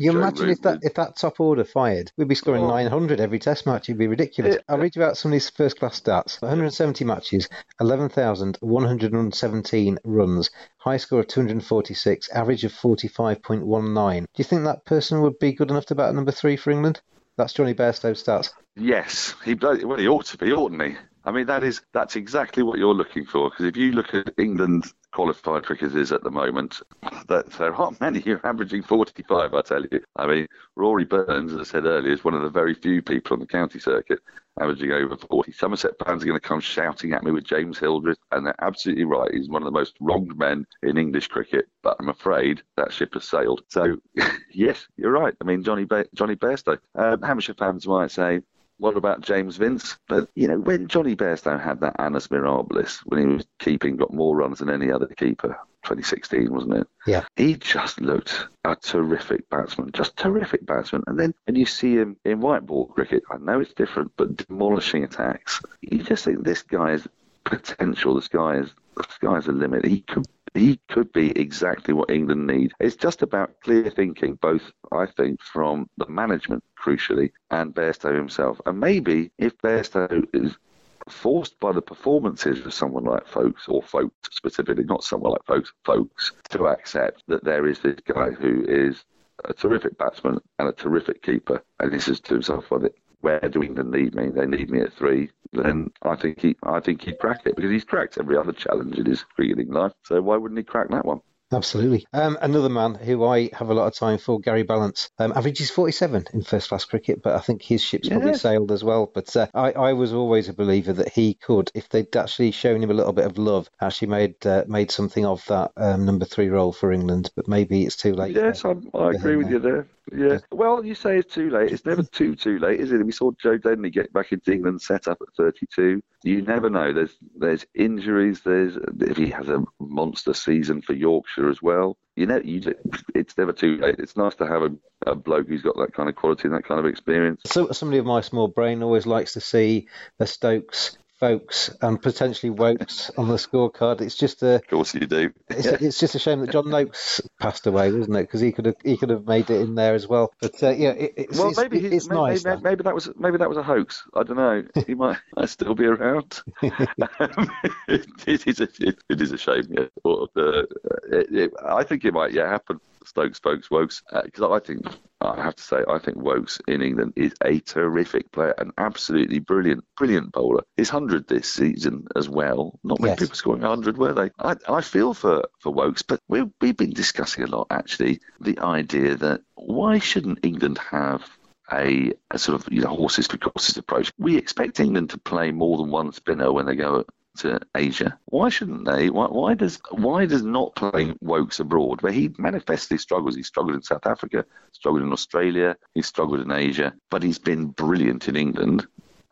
You imagine if that top order fired, we'd be scoring 900 every Test match. It'd be ridiculous. I'll read you out some of these first class stats. 170 matches, 11,117 runs, high score of 246, average of 45.19. Do you think that person would be good enough to bat number 3 for England? That's Jonny Bairstow's stats. Yes, he ought to be, oughtn't he? I mean, that's exactly what you're looking for, because if you look at England qualified cricketers at the moment, there aren't many who are averaging 45, I tell you. I mean, Rory Burns, as I said earlier, is one of the very few people on the county circuit averaging over 40. Somerset fans are going to come shouting at me with James Hildreth, and they're absolutely right. He's one of the most wronged men in English cricket, but I'm afraid that ship has sailed. So, yes, you're right. I mean, Jonny Bairstow. Hampshire fans might say, what about James Vince? But, you know, when Jonny Bairstow had that annus mirabilis, when he was keeping, got more runs than any other keeper, 2016, wasn't it? Yeah. He just looked a terrific batsman. And then when you see him in white ball cricket, I know it's different, but demolishing attacks, you just think this guy's potential, the sky's the limit. He could be exactly what England need. It's just about clear thinking, both, I think, from the management, crucially, and Bairstow himself. And maybe if Bairstow is forced by the performances of someone like Foakes, or Foakes specifically, not someone like Foakes, to accept that there is this guy who is a terrific batsman and a terrific keeper, and he says to himself, well, where do England need me? They need me at 3. Then I think he cracked it, because he's cracked every other challenge in his cricketing life. So why wouldn't he crack that one? Absolutely. Another man who I have a lot of time for, Gary Balance, averages 47 in first-class cricket, but I think his ship's probably sailed as well. But I was always a believer that he could, if they'd actually shown him a little bit of love, actually made something of that number 3 role for England. But maybe it's too late. Yes, I agree with you there. Yeah. Well, you say it's too late. It's never too late, is it? We saw Joe Denley get back into England, set up at 32. You never know. There's injuries. If he has a monster season for Yorkshire as well. You know, it's never too late. It's nice to have a bloke who's got that kind of quality and that kind of experience. So somebody of my small brain always likes to see the Stokes, Foakes, and potentially Woakes on the scorecard. It's just a. Of course you do. It's just a shame that John Noakes passed away, wasn't it? Because he could have made it in there as well. But maybe that was a hoax. I don't know. He might still be around. It is a shame. Yeah. I think it might happen. Stokes, Woakes. Because I think Woakes in England is a terrific player, an absolutely brilliant bowler. His 100 this season as well. Not many people scoring 100, were they? I feel for Woakes, but we've been discussing a lot, actually, the idea that why shouldn't England have a sort of, horses for courses approach? We expect England to play more than one spinner when they go to Asia. Why shouldn't they? Why does not playing Woakes abroad, where he manifestly struggles? He struggled in South Africa, struggled in Australia, he struggled in Asia, but he's been brilliant in England.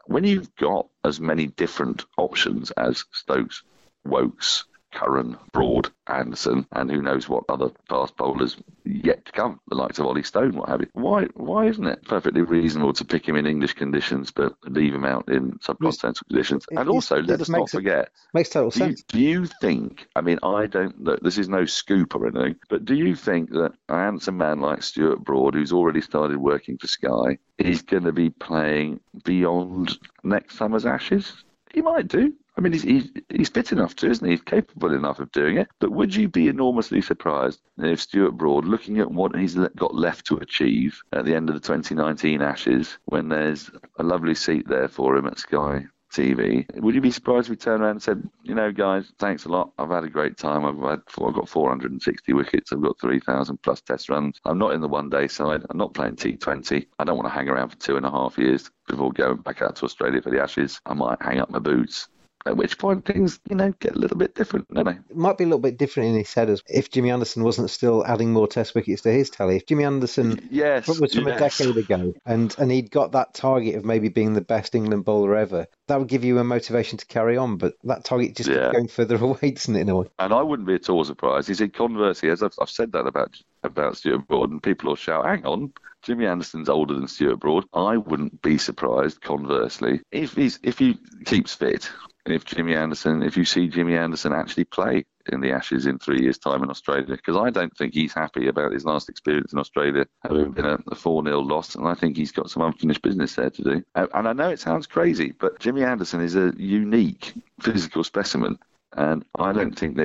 When you've got as many different options as Stokes, Woakes, Curran, Broad, Anderson, and who knows what other fast bowlers yet to come, the likes of Ollie Stone, what have you. Why isn't it perfectly reasonable to pick him in English conditions but leave him out in subcontinental conditions? And also, let us not forget, makes total sense. Do you think? I mean, I don't. Look, this is no scoop or anything, but do you think that a handsome man like Stuart Broad, who's already started working for Sky, is going to be playing beyond next summer's Ashes? He might do. I mean, he's fit enough to, isn't he? He's capable enough of doing it. But would you be enormously surprised if Stuart Broad, looking at what he's got left to achieve at the end of the 2019 Ashes, when there's a lovely seat there for him at Sky TV, would you be surprised if we turned around and said, guys, thanks a lot. I've had a great time. I've got 460 wickets. I've got 3,000 plus test runs. I'm not in the one-day side. I'm not playing T20. I don't want to hang around for 2.5 years before going back out to Australia for the Ashes. I might hang up my boots. At which point things, get a little bit different, don't they? It might be a little bit different in his head as if Jimmy Anderson wasn't still adding more Test wickets to his tally. If Jimmy Anderson was from a decade ago and he'd got that target of maybe being the best England bowler ever, that would give you a motivation to carry on. But that target just keeps going further away, doesn't it, in a way? And I wouldn't be at all surprised. He's in conversely, as I've said that about Stuart Broad, and people will shout, hang on, Jimmy Anderson's older than Stuart Broad. I wouldn't be surprised, conversely, if he keeps fit. And if you see Jimmy Anderson actually play in the Ashes in 3 years' time in Australia, because I don't think he's happy about his last experience in Australia having been a 4-0 loss, and I think he's got some unfinished business there to do. And I know it sounds crazy, but Jimmy Anderson is a unique physical specimen, and I don't think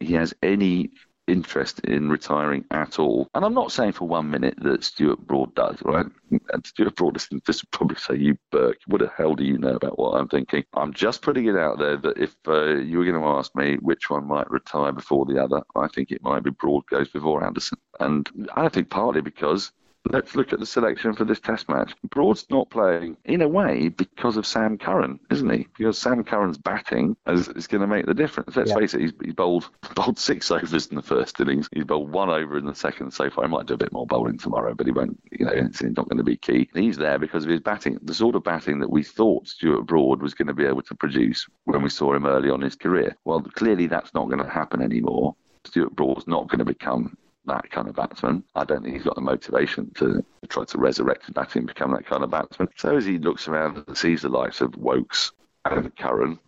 he has any interest in retiring at all. And I'm not saying for 1 minute that Stuart Broad does, right? And Stuart Broad listens to this will probably say, you Burke, what the hell do you know about what I'm thinking? I'm just putting it out there that if you were going to ask me which one might retire before the other, I think it might be Broad goes before Anderson. And I think partly because let's look at the selection for this Test match. Broad's not playing, in a way, because of Sam Curran, isn't he? Because Sam Curran's batting is going to make the difference. Let's face it, he's bowled 6 overs in the first innings. He's bowled 1 over in the second so far. He might do a bit more bowling tomorrow, but he won't, it's not going to be key. He's there because of his batting, the sort of batting that we thought Stuart Broad was going to be able to produce when we saw him early on in his career. Well, clearly that's not going to happen anymore. Stuart Broad's not going to become that kind of batsman. I don't think he's got the motivation to try to resurrect his batting and become that kind of batsman. So as he looks around and sees the likes of Woakes and Curran,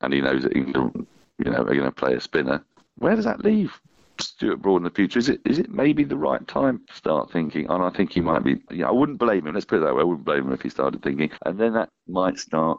and he knows that England, are going to play a spinner, where does that leave Stuart Broad in the future? Is it maybe the right time to start thinking? And I think he might be. I wouldn't blame him. Let's put it that way. I wouldn't blame him if he started thinking. And then that might start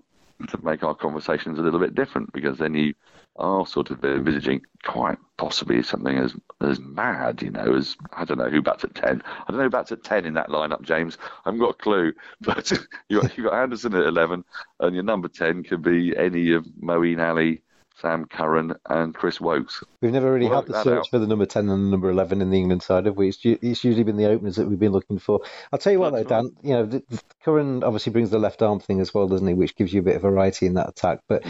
to make our conversations a little bit different, because then you are sort of envisaging quite possibly something as mad, as I don't know who bats at 10. I don't know who bats at 10 in that lineup, James. I haven't got a clue. But you've got Anderson at 11, and your number 10 could be any of Moeen Ali, Sam Curran, and Chris Woakes. We've never really had the search for the number 10 and the number 11 in the England side, have we? It's usually been the openers that we've been looking for. I'll tell you what, though, Dan, Curran obviously brings the left arm thing as well, doesn't he? Which gives you a bit of variety in that attack. But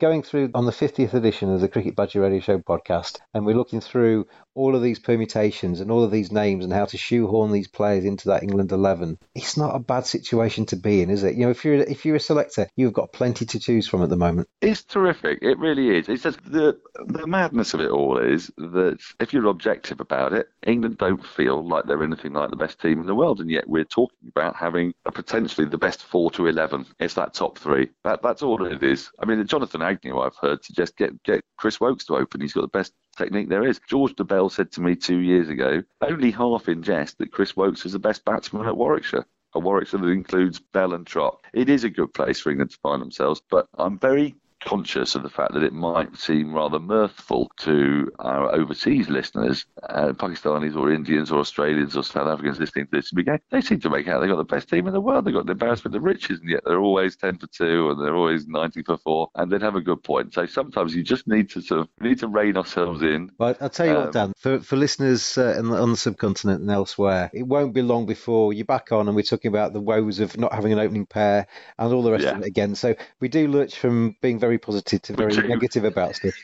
going through on the 50th edition of the Cricket Badger Radio Show podcast, and we're looking through all of these permutations and all of these names and how to shoehorn these players into that England 11. It's not a bad situation to be in, is it? If you're a selector, you've got plenty to choose from at the moment. It's terrific. It really is. It's just the madness of it all is that if you're objective about it, England don't feel like they're anything like the best team in the world, and yet we're talking about having potentially the best 4 to 11. It's that top three. That's all it is. I mean, Jonathan Agnew, I've heard, suggests get Chris Woakes to open. He's got the best technique there is. George de Bell said to me 2 years ago, only half in jest, that Chris Woakes is the best batsman at Warwickshire. A Warwickshire that includes Bell and Trott. It is a good place for England to find themselves, but I'm very conscious of the fact that it might seem rather mirthful to our overseas listeners, Pakistanis or Indians or Australians or South Africans listening to this to begin. They seem to make out they've got the best team in the world. They've got the embarrassment of riches, and yet they're always 10 for 2 and they're always 90 for 4, and they'd have a good point. So sometimes you just need to sort of rein ourselves in. Well, I'll tell you what, Dan, for listeners on the subcontinent and elsewhere, it won't be long before you're back on and we're talking about the woes of not having an opening pair and all the rest of it again. So we do lurch from being very positive to very negative about stuff.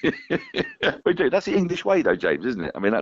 We do. That's the English way, though, James, isn't it? I mean,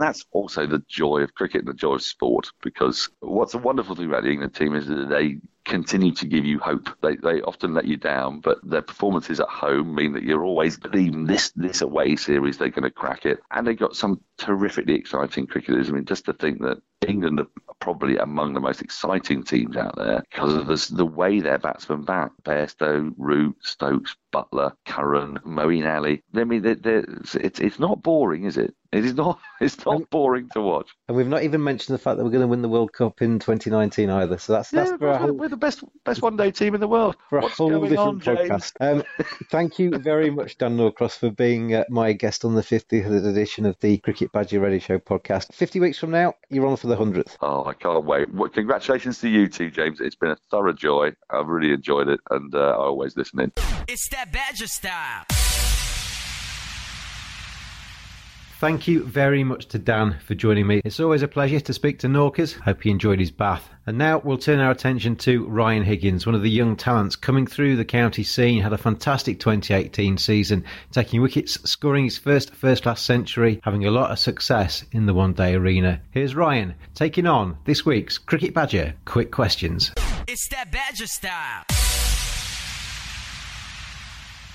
that's also the joy of cricket and the joy of sport, because what's a wonderful thing about the England team is that they continue to give you hope. They often let you down, but their performances at home mean that you're always believing this away series they're going to crack it. And they've got some terrifically exciting cricketers. I mean, just to think that England are probably among the most exciting teams out there because of the way their batsmen bat. Bairstow, Root, Stokes, Buttler, Curran, Moeen Ali. I mean, it's not boring, is it? It is not. It's not boring to watch. And we've not even mentioned the fact that we're going to win the World Cup in 2019 either. So that's we're the best one-day team in the world. For What's a whole different on, podcast. Thank you very much, Dan Norcross, for being my guest on the 50th edition of the Cricket Badger Radio Show podcast. 50 weeks from now, you're on for the 100th. Oh, I can't wait. Well, congratulations to you too, James. It's been a thorough joy. I've really enjoyed it, and I always listen in. It's that Badger style. Thank you very much to Dan for joining me. It's always a pleasure to speak to Norcas. Hope he enjoyed his bath. And now we'll turn our attention to Ryan Higgins, one of the young talents coming through the county scene. Had a fantastic 2018 season, taking wickets, scoring his first first-class century, having a lot of success in the one-day arena. Here's Ryan taking on this week's Cricket Badger Quick Questions. It's that Badger style.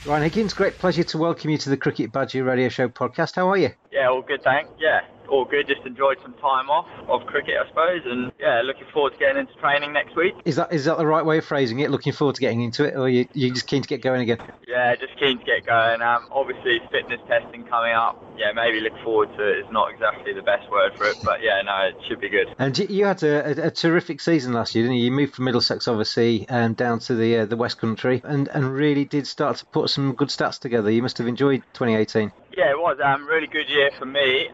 Ryan Higgins, great pleasure to welcome you to the Cricket Badger Radio Show podcast. How are you? Yeah, all good, thanks. Yeah, all good. Just enjoyed some time off of cricket, I suppose, and yeah, looking forward to getting into training next week. Is that the right way of phrasing it? Looking forward to getting into it, or you're just keen to get going again? Yeah, just keen to get going. Obviously, fitness testing coming up. Yeah, maybe look forward to it is not exactly the best word for it, but yeah, no, it should be good. And you had a terrific season last year, didn't you? You moved from Middlesex, obviously, down to the West Country, and really did start to put some good stats together. You must have enjoyed 2018. Yeah, it was a really good year for me,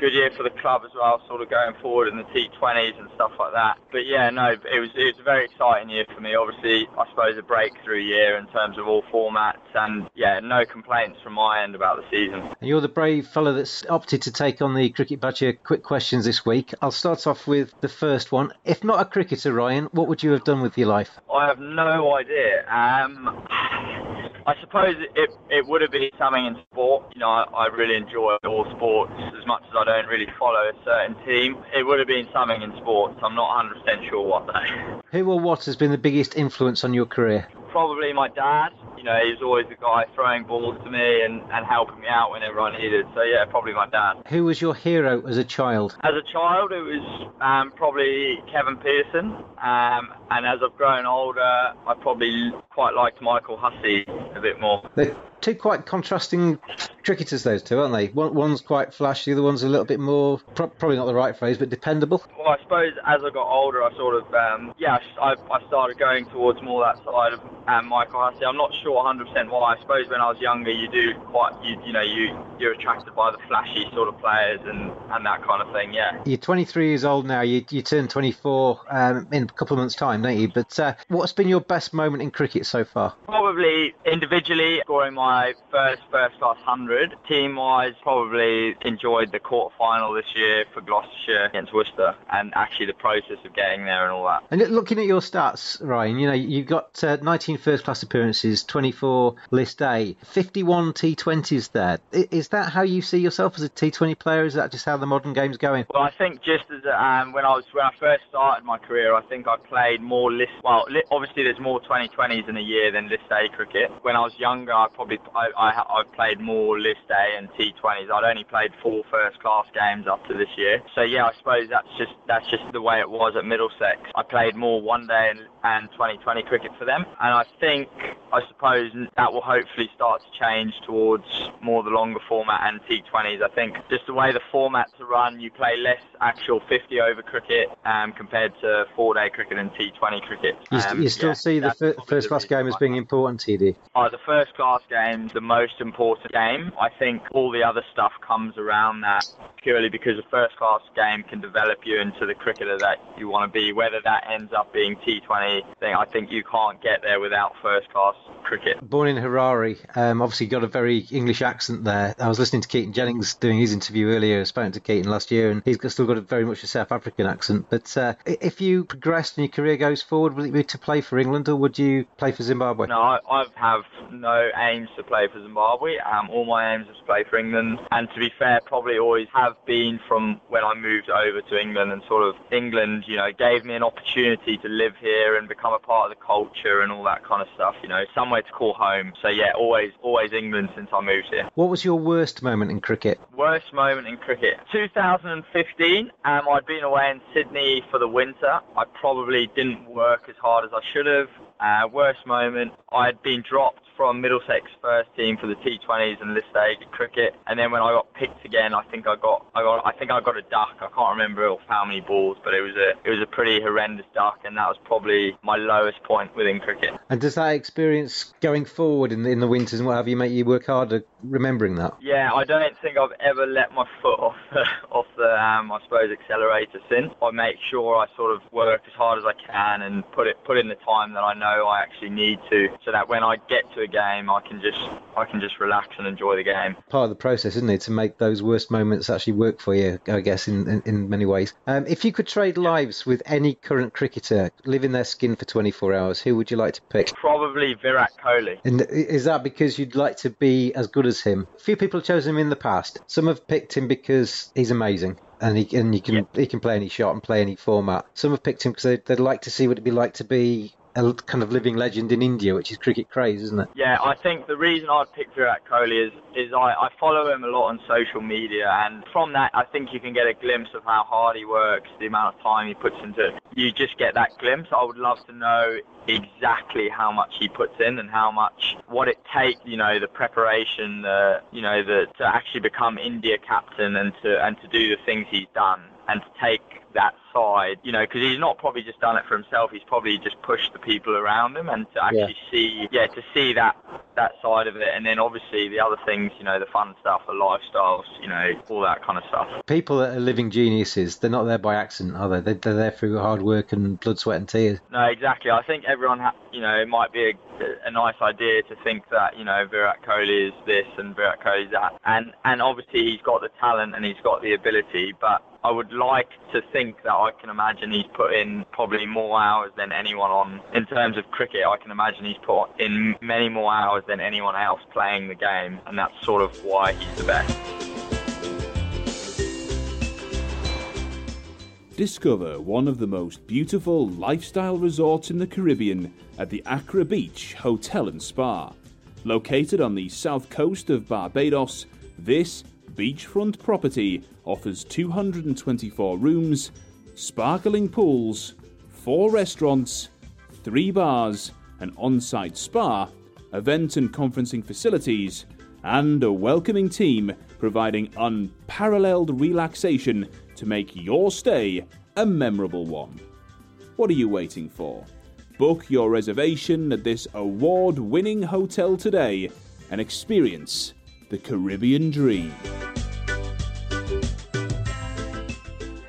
good year for the club as well, sort of going forward in the T20s and stuff like that. But yeah, no, it was a very exciting year for me. Obviously, I suppose a breakthrough year in terms of all formats, and yeah, no complaints from my end about the season. And you're the brave fellow that's opted to take on the Cricket Badger Quick Questions this week. I'll start off with the first one. If not a cricketer, Ryan, what would you have done with your life? I have no idea. I suppose it would have been something in sport. You know, I really enjoy all sports as much as I don't really follow a certain team. It would have been something in sports. I'm not 100% sure what though. Who or what has been the biggest influence on your career? Probably my dad. You know, he was always the guy throwing balls to me and helping me out whenever I needed. So yeah, probably my dad. Who was your hero as a child? As a child, it was probably Kevin Peterson. And as I've grown older, I probably quite liked Michael Hussey a bit more. They're two quite contrasting cricketers, those two, aren't they? One's quite flashy, the other one's a little bit more, probably not the right phrase, but dependable. Well, I suppose as I got older, I sort of, I started going towards more that side of Michael Hussey. I'm not sure 100% why. I suppose when I was younger, you're attracted by the flashy sort of players and that kind of thing, yeah. You're 23 years old now. You turn 24 in a couple of months' time, don't you? But what's been your best moment in cricket so far? Probably individually scoring my first-class 100. Team-wise, probably enjoyed the quarter-final this year for Gloucestershire against Worcester, and actually the process of getting there and all that. And looking at your stats, Ryan, you know, you've got 19 first-class appearances, 24 List A, 51 T20s there. Is that how you see yourself as a T20 player? Is that just how the modern game's going? Well, I think just as when I first started my career, I think I played more List... Well, obviously there's more 2020s in a year than List A cricket. When I was younger, I played more List A and T20s. I'd only played 4 first-class games up to this year. So yeah, I suppose that's just the way it was at Middlesex. I played more one-day and 2020 cricket for them, and I think I suppose that will hopefully start to change towards more the longer format and T20s. I think just the way the formats are run, you play less actual 50-over cricket compared to four-day cricket and T20 cricket. You still see the first-class game as being important to you? The first-class game is the most important game. I think all the other stuff comes around that purely because a first-class game can develop you into the cricketer that you want to be, whether that ends up being T20 thing. I think you can't get there without first-class cricket. Born in Harare, obviously got a very English accent there. I was listening to Keaton Jennings doing his interview earlier. I spoke to Keaton last year, and he's still got a very much a South African accent. But if you progressed and your career goes forward, will it be to play for England, or would you play for Zimbabwe? No, I have no aims to play for Zimbabwe. All my aims are to play for England, and to be fair, probably always have been from when I moved over to England. And sort of England, you know, gave me an opportunity to live here and become a part of the culture and all that kind of stuff, you know, somewhere to call home. So yeah, always England since I moved here. What was your worst moment in cricket? 2015, I'd been away in Sydney for the winter. I probably didn't work as hard as I should have. Worst moment, I'd been dropped from Middlesex first team for the T20s and list A cricket, and then when I got picked again, I think I got a duck. I can't remember how many balls, but it was a pretty horrendous duck, and that was probably my lowest point within cricket. And does that experience going forward in the winters and what have you make you work harder remembering that? Yeah, I don't think I've ever let my foot off the accelerator since. I make sure I sort of work as hard as I can and put in the time that I know I actually need to, so that when I get to a game, I can just relax and enjoy the game. Part of the process, isn't it, to make those worst moments actually work for you, I guess, in many ways. If you could trade lives with any current cricketer, live in their skin for 24 hours, who would you like to pick? Probably Virat Kohli. And is that because you'd like to be as good as him? A few people have chosen him in the past. Some have picked him because he's amazing. And he can play any shot and play any format. Some have picked him because they'd like to see what it'd be like to be a kind of living legend in India, which is cricket craze, isn't it? Yeah, I think the reason I'd pick Virat Kohli is I follow him a lot on social media, and from that I think you can get a glimpse of how hard he works, the amount of time he puts into it. You just get that glimpse. I would love to know exactly how much he puts in and what it takes, you know, the preparation, to actually become India captain and to do the things he's done and to take that side, you know, because he's not probably just done it for himself, he's probably just pushed the people around him, and to actually see that side of it. And then obviously the other things, you know, the fun stuff, the lifestyles, you know, all that kind of stuff. People that are living geniuses, they're not there by accident, are they? They're there through hard work and blood, sweat and tears. No, exactly. I think everyone, it might be a nice idea to think that, you know, Virat Kohli is this and Virat Kohli is that. And obviously he's got the talent and he's got the ability, but I would like to think that I can imagine he's put in probably more hours than anyone on. In terms of cricket, I can imagine he's put in many more hours than anyone else playing the game, and that's sort of why he's the best. Discover one of the most beautiful lifestyle resorts in the Caribbean at the Accra Beach Hotel and Spa. Located on the south coast of Barbados, this beachfront property offers 224 rooms, sparkling pools, 4 restaurants, 3 bars, an on-site spa, event and conferencing facilities, and a welcoming team providing unparalleled relaxation to make your stay a memorable one. What are you waiting for? Book your reservation at this award-winning hotel today and experience the Caribbean dream.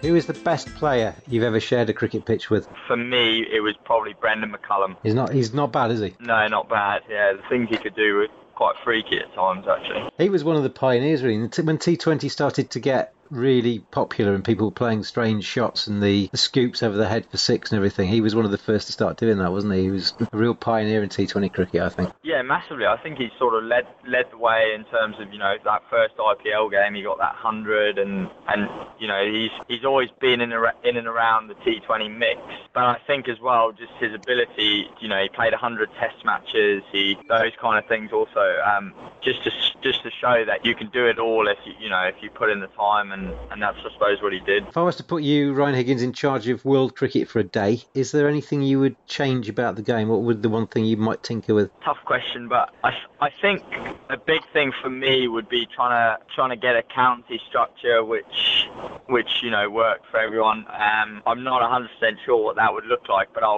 Who is the best player you've ever shared a cricket pitch with? For me, it was probably Brendan McCullum. He's not bad, is he? No, not bad. Yeah, the things he could do were quite freaky at times, actually. He was one of the pioneers, really. When T20 started to get really popular and people playing strange shots and the scoops over the head for 6 and everything, he was one of the first to start doing that, wasn't he? He was a real pioneer in T20 cricket, I think. Yeah, massively. I think he sort of led the way in terms of, you know, that first IPL game, he got that 100, and you know, he's always been in and around the T20 mix. But I think as well, just his ability, you know, he played 100 test matches, those kind of things also, just to show that you can do it all if you know, if you put in the time and and that's, I suppose, what he did. If I was to put you, Ryan Higgins, in charge of world cricket for a day, is there anything you would change about the game? What would the one thing you might tinker with? Tough question, but I think a big thing for me would be trying to get a county structure which you know, worked for everyone. I'm not 100% sure what that would look like, but I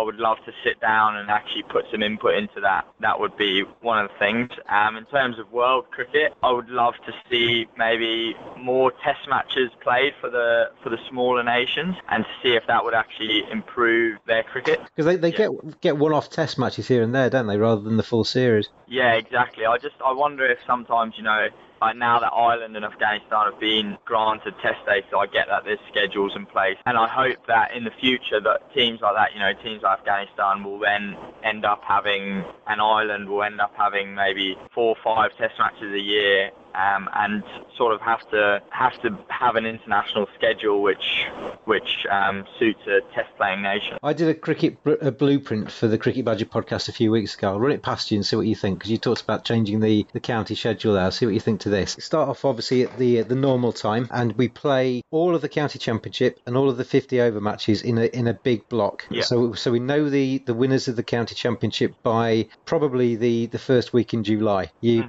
would love to sit down and actually put some input into that. That would be one of the things. In terms of world cricket, I would love to see maybe more test matches played for the smaller nations, and to see if that would actually improve their cricket. Because they get one-off test matches here and there, don't they, rather than the full series? Yeah, exactly. I wonder if sometimes, you know, now that Ireland and Afghanistan have been granted test days, so I get that there's schedules in place. And I hope that in the future that teams like that, you know, teams like Afghanistan will then end up having, and Ireland will end up having maybe 4 or 5 test matches a year. And sort of have to have an international schedule which suits a test-playing nation. I did a blueprint for the Cricket Badger podcast a few weeks ago. I'll run it past you and see what you think, because you talked about changing the county schedule there. I'll see what you think to this. Start off, obviously, at the normal time, and we play all of the county championship and all of the 50-over matches in a big block. Yeah. So we know the winners of the county championship by probably the first week in July. You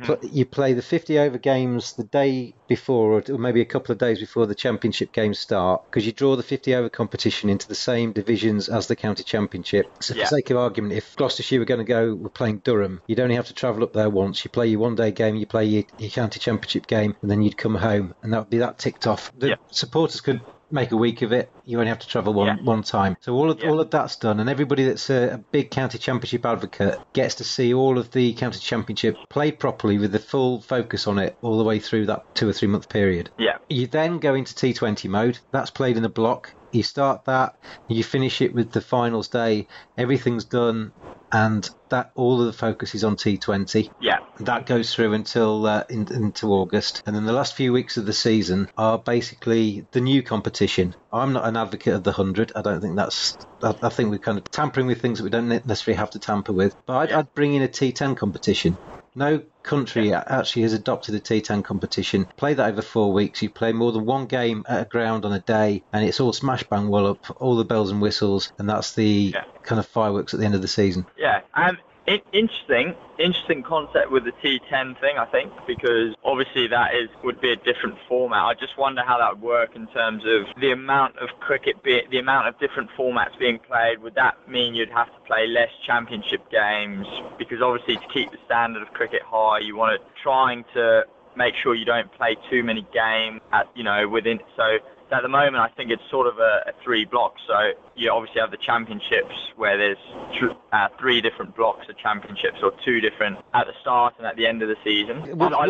play the 50-over games the day before, or maybe a couple of days before the championship games start, because you draw the 50-over competition into the same divisions as the county championship. So for the sake of argument, if Gloucestershire were playing Durham, you'd only have to travel up there once. You play your one-day game, you play your county championship game, and then you'd come home, and that would be that ticked off. The supporters could make a week of it. You only have to travel one time. So all of that's done, and everybody that's a big county championship advocate gets to see all of the county championship played properly with the full focus on it all the way through that 2 or 3 month period. Yeah. You then go into T20 mode. That's played in a block. You start that, you finish it with the finals day, everything's done, and that all of the focus is on T20. Yeah. That goes through until into August. And then the last few weeks of the season are basically the new competition. I'm not an advocate of the 100. I don't think that's... I think we're kind of tampering with things that we don't necessarily have to tamper with. But I'd bring in a T10 competition. No country actually has adopted a T10 competition. Play that over 4 weeks. You play more than one game at a ground on a day, and it's all smash bang wallop, all the bells and whistles, and that's the kind of fireworks at the end of the season. Yeah, interesting concept with the T10 thing, I think, because obviously that would be a different format. I just wonder how that would work in terms of the amount of cricket, the amount of different formats being played. Would that mean you'd have to play less championship games? Because obviously to keep the standard of cricket high, you want to trying to make sure you don't play too many games at, you know, within. So at the moment, I think it's sort of a 3 block. So you obviously have the championships where there's 3 different blocks of championships, or 2 different at the start and at the end of the season. Well, I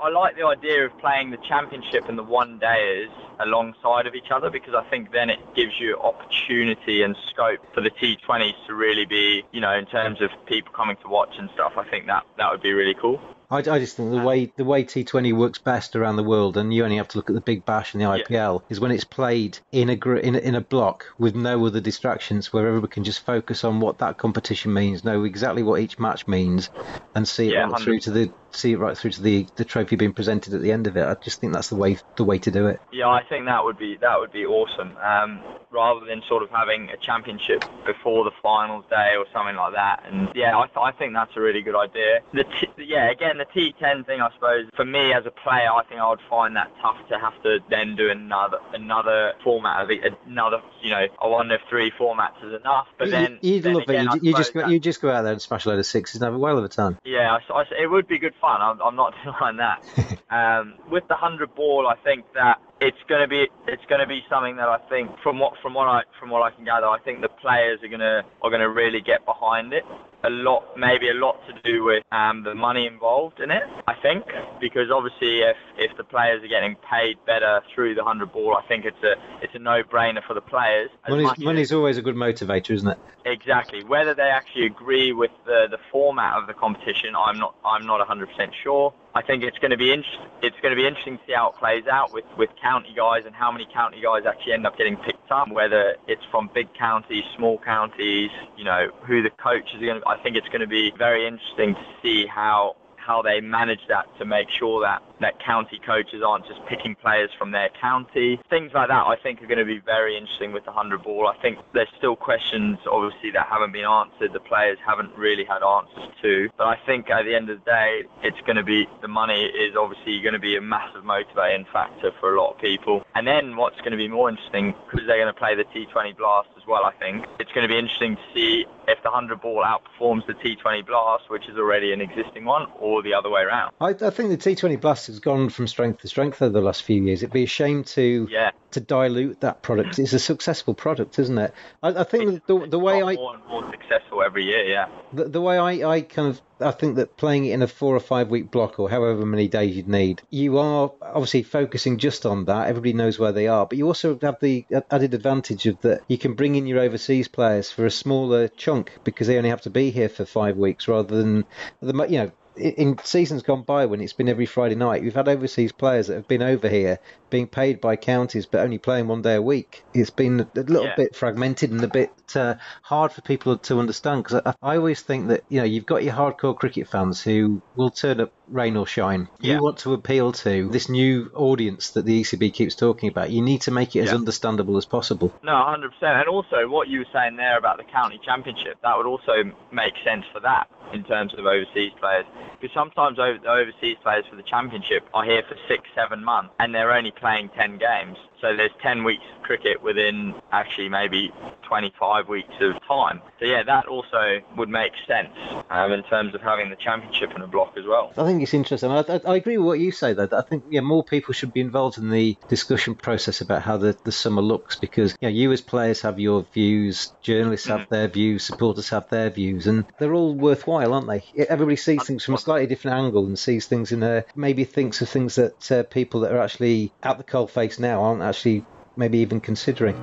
like the idea of playing the championship and the one dayers alongside of each other, because I think then it gives you opportunity and scope for the T20s to really be, you know, in terms of people coming to watch and stuff. I think that would be really cool. I just think the way T20 works best around the world, and you only have to look at the Big Bash and the IPL, is when it's played in a block with no other distractions, where everybody can just focus on what that competition means, know exactly what each match means, and see it right through to the trophy being presented at the end of it. I just think that's the way to do it. Yeah, I think that would be awesome. Rather than sort of having a championship before the finals day or something like that. And yeah, I think that's a really good idea. The T10 thing, I suppose, for me as a player, I think I would find that tough to have to then do another format of it. Another, you know, I wonder if 3 formats is enough. But then love again, it. You just go out there and smash a load of sixes and have a whale of a time. Yeah, it would be good fun. I'm not denying that. With the 100 ball, I think that it's going to be something that I think from what I can gather, I think the players are going to really get behind it. Maybe a lot to do with the money involved in it, I think, because obviously if the players are getting paid better through the 100 ball, I think it's a no-brainer for the players. Money's always a good motivator, isn't it? Exactly. Whether they actually agree with the format of the competition, I'm not 100% sure. I think it's going to be interesting to see how it plays out with county guys, and how many county guys actually end up getting picked up, whether it's from big counties, small counties, you know, who the coaches are going to be. I think it's going to be very interesting to see how how they manage that to make sure that county coaches aren't just picking players from their county. Things like that I think are going to be very interesting with the 100 ball. I think there's still questions, obviously, that haven't been answered, the players haven't really had answers to. But I think at the end of the day, it's going to be, the money is obviously going to be a massive motivating factor for a lot of people. And then what's going to be more interesting, because they're going to play the T20 Blast as well, I think, it's going to be interesting to see if the 100 ball outperforms the T20 Blast, which is already an existing one, or the other way around. I think the T20 Blast has gone from strength to strength over the last few years. It'd be a shame to dilute that product. It's a successful product, isn't it? I think the way I... More and more successful every year, yeah. The way I kind of... I think that playing it in a 4 or 5 week block, or however many days you'd need, you are obviously focusing just on that. Everybody knows where they are, but you also have the added advantage of that you can bring in your overseas players for a smaller chunk because they only have to be here for 5 weeks rather than in seasons gone by when it's been every Friday night. We've had overseas players that have been over here being paid by counties but only playing one day a week. It's been a little bit fragmented and a bit hard for people to understand, because I always think that you've got your hardcore cricket fans who will turn up rain or shine. You want to appeal to this new audience that the ECB keeps talking about. You need to make it as understandable as possible. No, 100%. And also what you were saying there about the county championship, that would also make sense for that in terms of overseas players, because sometimes the overseas players for the championship are here for 6-7 months and they're only playing 10 games. So there's 10 weeks of cricket within actually maybe 25 weeks of time. So that also would make sense in terms of having the championship in a block as well. I think it's interesting. I agree with what you say though. I think more people should be involved in the discussion process about how the summer looks, because you as players have your views, journalists have their views, supporters have their views, and they're all worthwhile, aren't they? Everybody sees things from a slightly different angle and sees things maybe thinks of things that people that are actually at the coalface now aren't actually maybe even considering.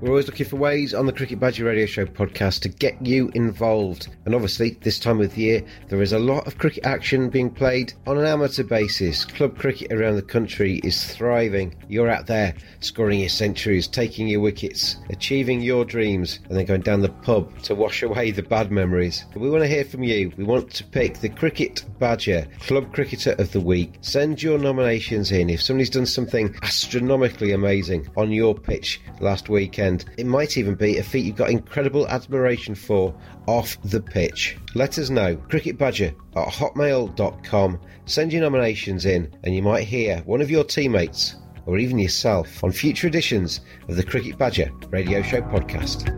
We're always looking for ways on the Cricket Badger Radio Show podcast to get you involved. And obviously, this time of the year, there is a lot of cricket action being played on an amateur basis. Club cricket around the country is thriving. You're out there scoring your centuries, taking your wickets, achieving your dreams, and then going down the pub to wash away the bad memories. But we want to hear from you. We want to pick the Cricket Badger Club Cricketer of the Week. Send your nominations in. If somebody's done something astronomically amazing on your pitch last weekend, it might even be a feat you've got incredible admiration for off the pitch. Let us know. cricketbadger@hotmail.com. Send your nominations in and you might hear one of your teammates or even yourself on future editions of the Cricket Badger Radio Show podcast.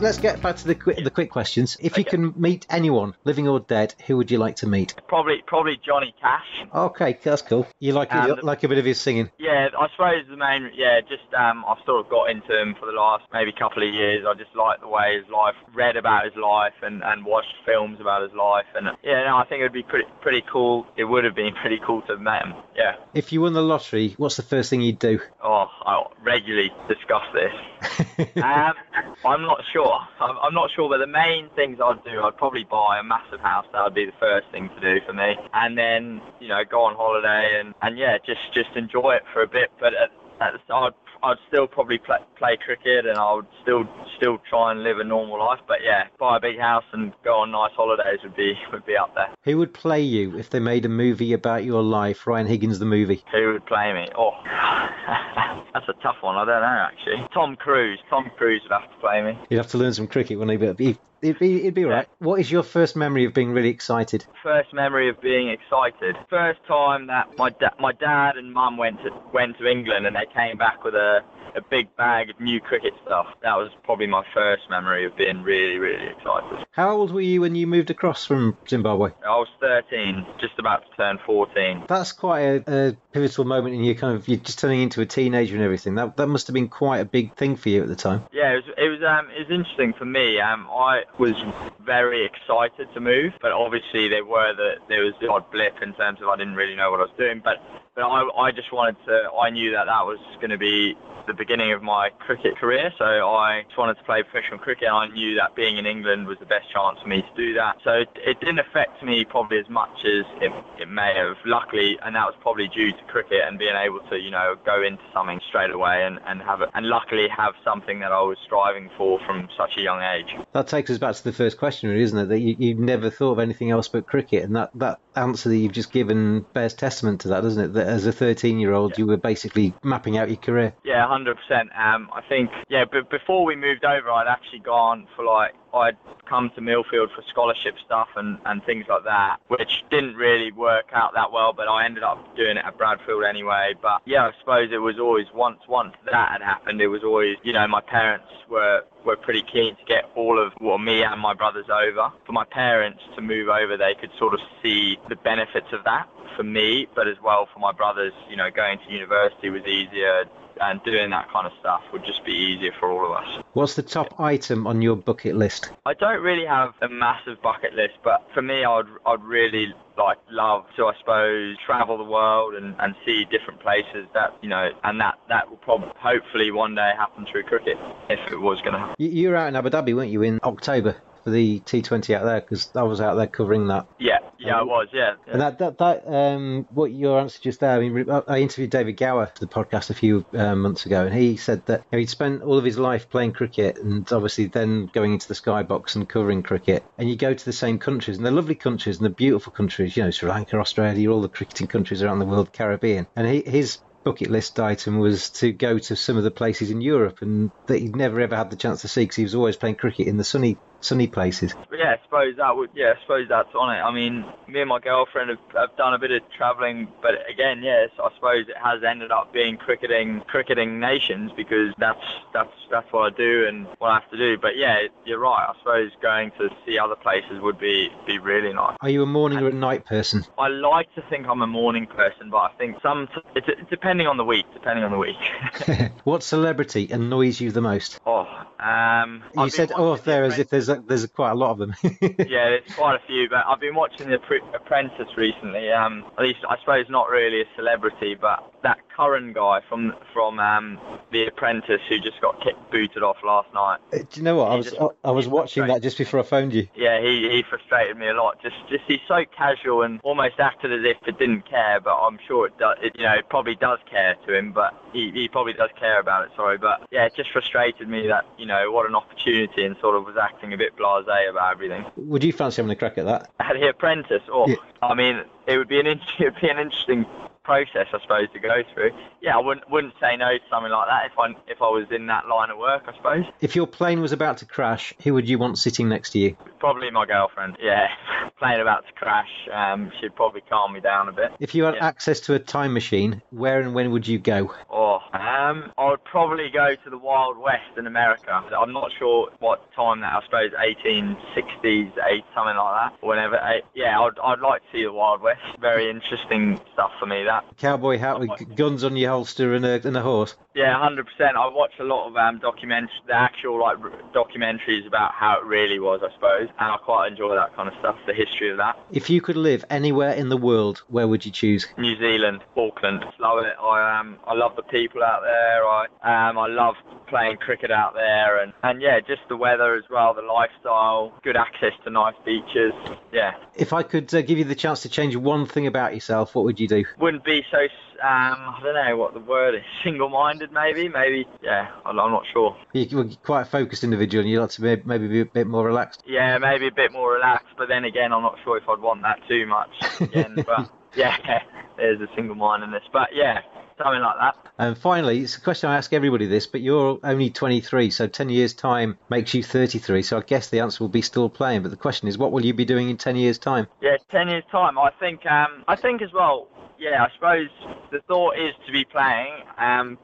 Let's get back to the quick questions. If you can meet anyone, living or dead, who would you like to meet? Probably Johnny Cash. Okay, that's cool. You like a bit of his singing? Yeah, I suppose the main... Yeah, just I've sort of got into him for the last maybe couple of years. I just like the way his life... Read about his life and watched films about his life. And I think it would be pretty cool. It would have been pretty cool to have met him, yeah. If you won the lottery, what's the first thing you'd do? Oh, I regularly discuss this. I'm not sure. I'm not sure, but the main things I'd do, I'd probably buy a massive house. That would be the first thing to do for me. And then, go on holiday and just enjoy it for a bit. But I'd still probably play cricket, and I would still try and live a normal life. But buy a big house and go on nice holidays would be up there. Who would play you if they made a movie about your life? Ryan Higgins, the movie. Who would play me? Oh, that's a tough one. I don't know actually. Tom Cruise. Tom Cruise would have to play me. He'd have to learn some cricket, wouldn't he? But it'd be all right. What is your first memory of being really excited? First memory of being excited. First time that my dad and mum went to England, and they came back with a big bag of new cricket stuff. That was probably my first memory of being really, really excited. How old were you when you moved across from Zimbabwe? I was 13, just about to turn 14. That's quite a pivotal moment in your you're just turning into a teenager and everything. That must have been quite a big thing for you at the time. Yeah, it was interesting for me. I was very excited to move, but obviously there was the odd blip in terms of I didn't really know what I was doing, but But I just wanted to, I knew that was going to be the beginning of my cricket career, so I just wanted to play professional cricket, and I knew that being in England was the best chance for me to do that. So it didn't affect me probably as much as it may have, luckily, and that was probably due to cricket and being able to, you know, go into something straight away and have it, and luckily have something that I was striving for from such a young age. That takes us back to the first question, really, isn't it, that you never thought of anything else but cricket, and that answer that you've just given bears testament to that, doesn't it, that as a 13-year-old you were basically mapping out your career. Yeah, 100%. I think, yeah, but before we moved over, I'd actually gone for I'd come to Millfield for scholarship stuff and things like that, which didn't really work out that well, but I ended up doing it at Bradfield anyway. But yeah, I suppose it was always, once that had happened, it was always, you know, my parents were pretty keen to get all of, well, me and my brothers over. For my parents to move over, they could sort of see the benefits of that for me, but as well for my brothers, you know, going to university was easier, and doing that kind of stuff would just be easier for all of us. What's the top item on your bucket list? I don't really have a massive bucket list, but for me, I'd really love to, I suppose, travel the world and see different places, that, you know, and that will probably hopefully one day happen through cricket, if it was going to happen. You were out in Abu Dhabi, weren't you, in October? The T20 out there, because I was out there covering that. I was, yeah. And what your answer just there, I mean, I interviewed David Gower for the podcast a few months ago, and he said that, you know, he'd spent all of his life playing cricket and obviously then going into the skybox and covering cricket, and you go to the same countries, and they're lovely countries and they're beautiful countries, you know, Sri Lanka, Australia, all the cricketing countries around the world, Caribbean, and his bucket list item was to go to some of the places in Europe and that he'd never ever had the chance to see because he was always playing cricket in the sunny places. Yeah, I suppose that's on it. I mean, me and my girlfriend have done a bit of travelling, but again, yes, I suppose it has ended up being cricketing nations, because that's what I do and what I have to do. But yeah, you're right. I suppose going to see other places would be really nice. Are you a morning or a night person? I like to think I'm a morning person, but I think it's depending on the week. What celebrity annoys you the most? You said off there as if there's quite a lot of them. Yeah, there's quite a few, but I've been watching The Apprentice recently. At least, I suppose, not really a celebrity, but that Curran guy from The Apprentice who just got booted off last night. Do you know what? I was watching that just before I phoned you. Yeah, he frustrated me a lot. Just he's so casual and almost acted as if it didn't care, but I'm sure it does. It, you know, it probably does care to him, but he probably does care about it. Sorry, but yeah, it just frustrated me that, you know, what an opportunity, and sort of was acting a bit blasé about everything. Would you fancy having a crack at that? At The Apprentice? Yeah. I mean, it would be an interesting process, I suppose, to go through. Yeah, I wouldn't say no to something like that if I was in that line of work, I suppose. If your plane was about to crash, who would you want sitting next to you? Probably my girlfriend, yeah. Plane about to crash, she'd probably calm me down a bit. If you had access to a time machine, where and when would you go? I would probably go to the Wild West in America. I'm not sure what time that, I suppose 1860s, something like that. Whenever, I'd like to see the Wild West. Very interesting stuff for me, that. Cowboy hat with guns on your holster and a horse. Yeah, 100%. I watch a lot of documentaries about how it really was, I suppose, and I quite enjoy that kind of stuff, the history of that. If you could live anywhere in the world, where would you choose? New Zealand, Auckland. Love it. I love the people out there. I love playing cricket out there, and yeah, just the weather as well, the lifestyle, good access to nice beaches. Yeah. If I could give you the chance to change one thing about yourself, what would you do? Wouldn't be so, I don't know what the word is, single-minded maybe, yeah, I'm not sure. You're quite a focused individual and you like to maybe be a bit more relaxed. Yeah, maybe a bit more relaxed, but then again, I'm not sure if I'd want that too much again, but yeah, there's a single-mindedness, but yeah, something like that. And finally, it's a question I ask everybody this, but you're only 23, so 10 years' time makes you 33, so I guess the answer will be still playing, but the question is, what will you be doing in 10 years' time? Yeah, 10 years' time, I think as well. Yeah, I suppose the thought is to be playing,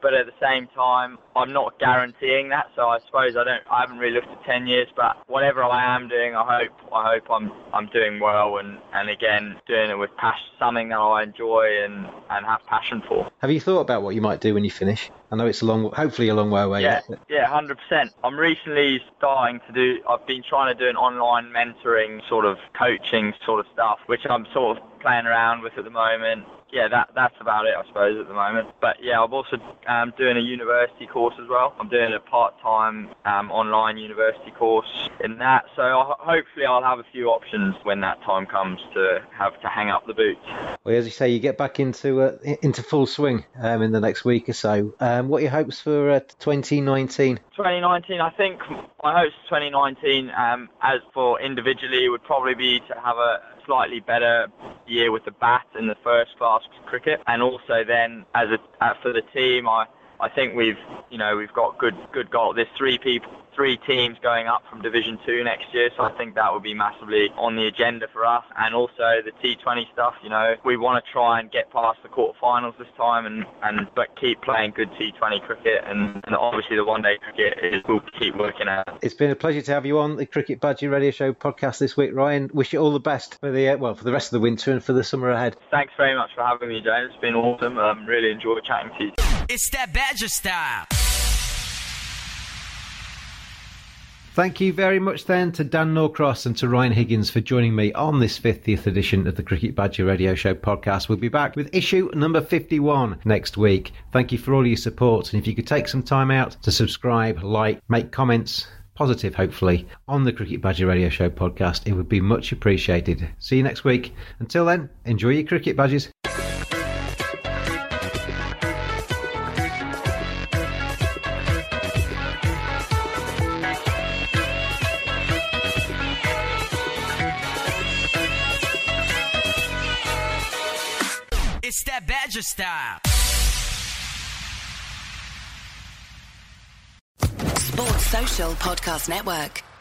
but at the same time, I'm not guaranteeing that. So I suppose I haven't really looked at 10 years, but whatever I am doing, I hope I'm doing well, and again, doing it with passion, something that I enjoy and have passion for. Have you thought about what you might do when you finish? I know it's a long, hopefully a long way away. Yeah, 100%. I'm recently starting to do, I've been trying to do an online mentoring sort of coaching sort of stuff, which I'm sort of playing around with at the moment. Yeah, that's about it, I suppose, at the moment. But yeah, I'm also doing a university course as well. I'm doing a part-time online university course in that. So hopefully I'll have a few options when that time comes to have to hang up the boots. Well, as you say, you get back into full swing in the next week or so. What are your hopes for 2019? 2019, I think my hopes for 2019, as for individually, would probably be to have a slightly better year with the bat in the first class cricket, and also then as for the team, I think we've got good goal. There's three teams going up from Division 2 next year, so I think that will be massively on the agenda for us. And also the T20 stuff, you know, we want to try and get past the quarterfinals this time, but keep playing good T20 cricket, and obviously the one-day cricket we'll keep working at. It's been a pleasure to have you on the Cricket Badger Radio Show podcast this week, Ryan. Wish you all the best for the rest of the winter and for the summer ahead. Thanks very much for having me, James. It's been awesome. Really enjoyed chatting to you. It's that Badger style. Thank you very much then to Dan Norcross and to Ryan Higgins for joining me on this 50th edition of the Cricket Badger Radio Show podcast. We'll be back with issue number 51 next week. Thank you for all your support. And if you could take some time out to subscribe, like, make comments, positive hopefully, on the Cricket Badger Radio Show podcast, it would be much appreciated. See you next week. Until then, enjoy your cricket, badgers. Style. Sports Social Podcast Network.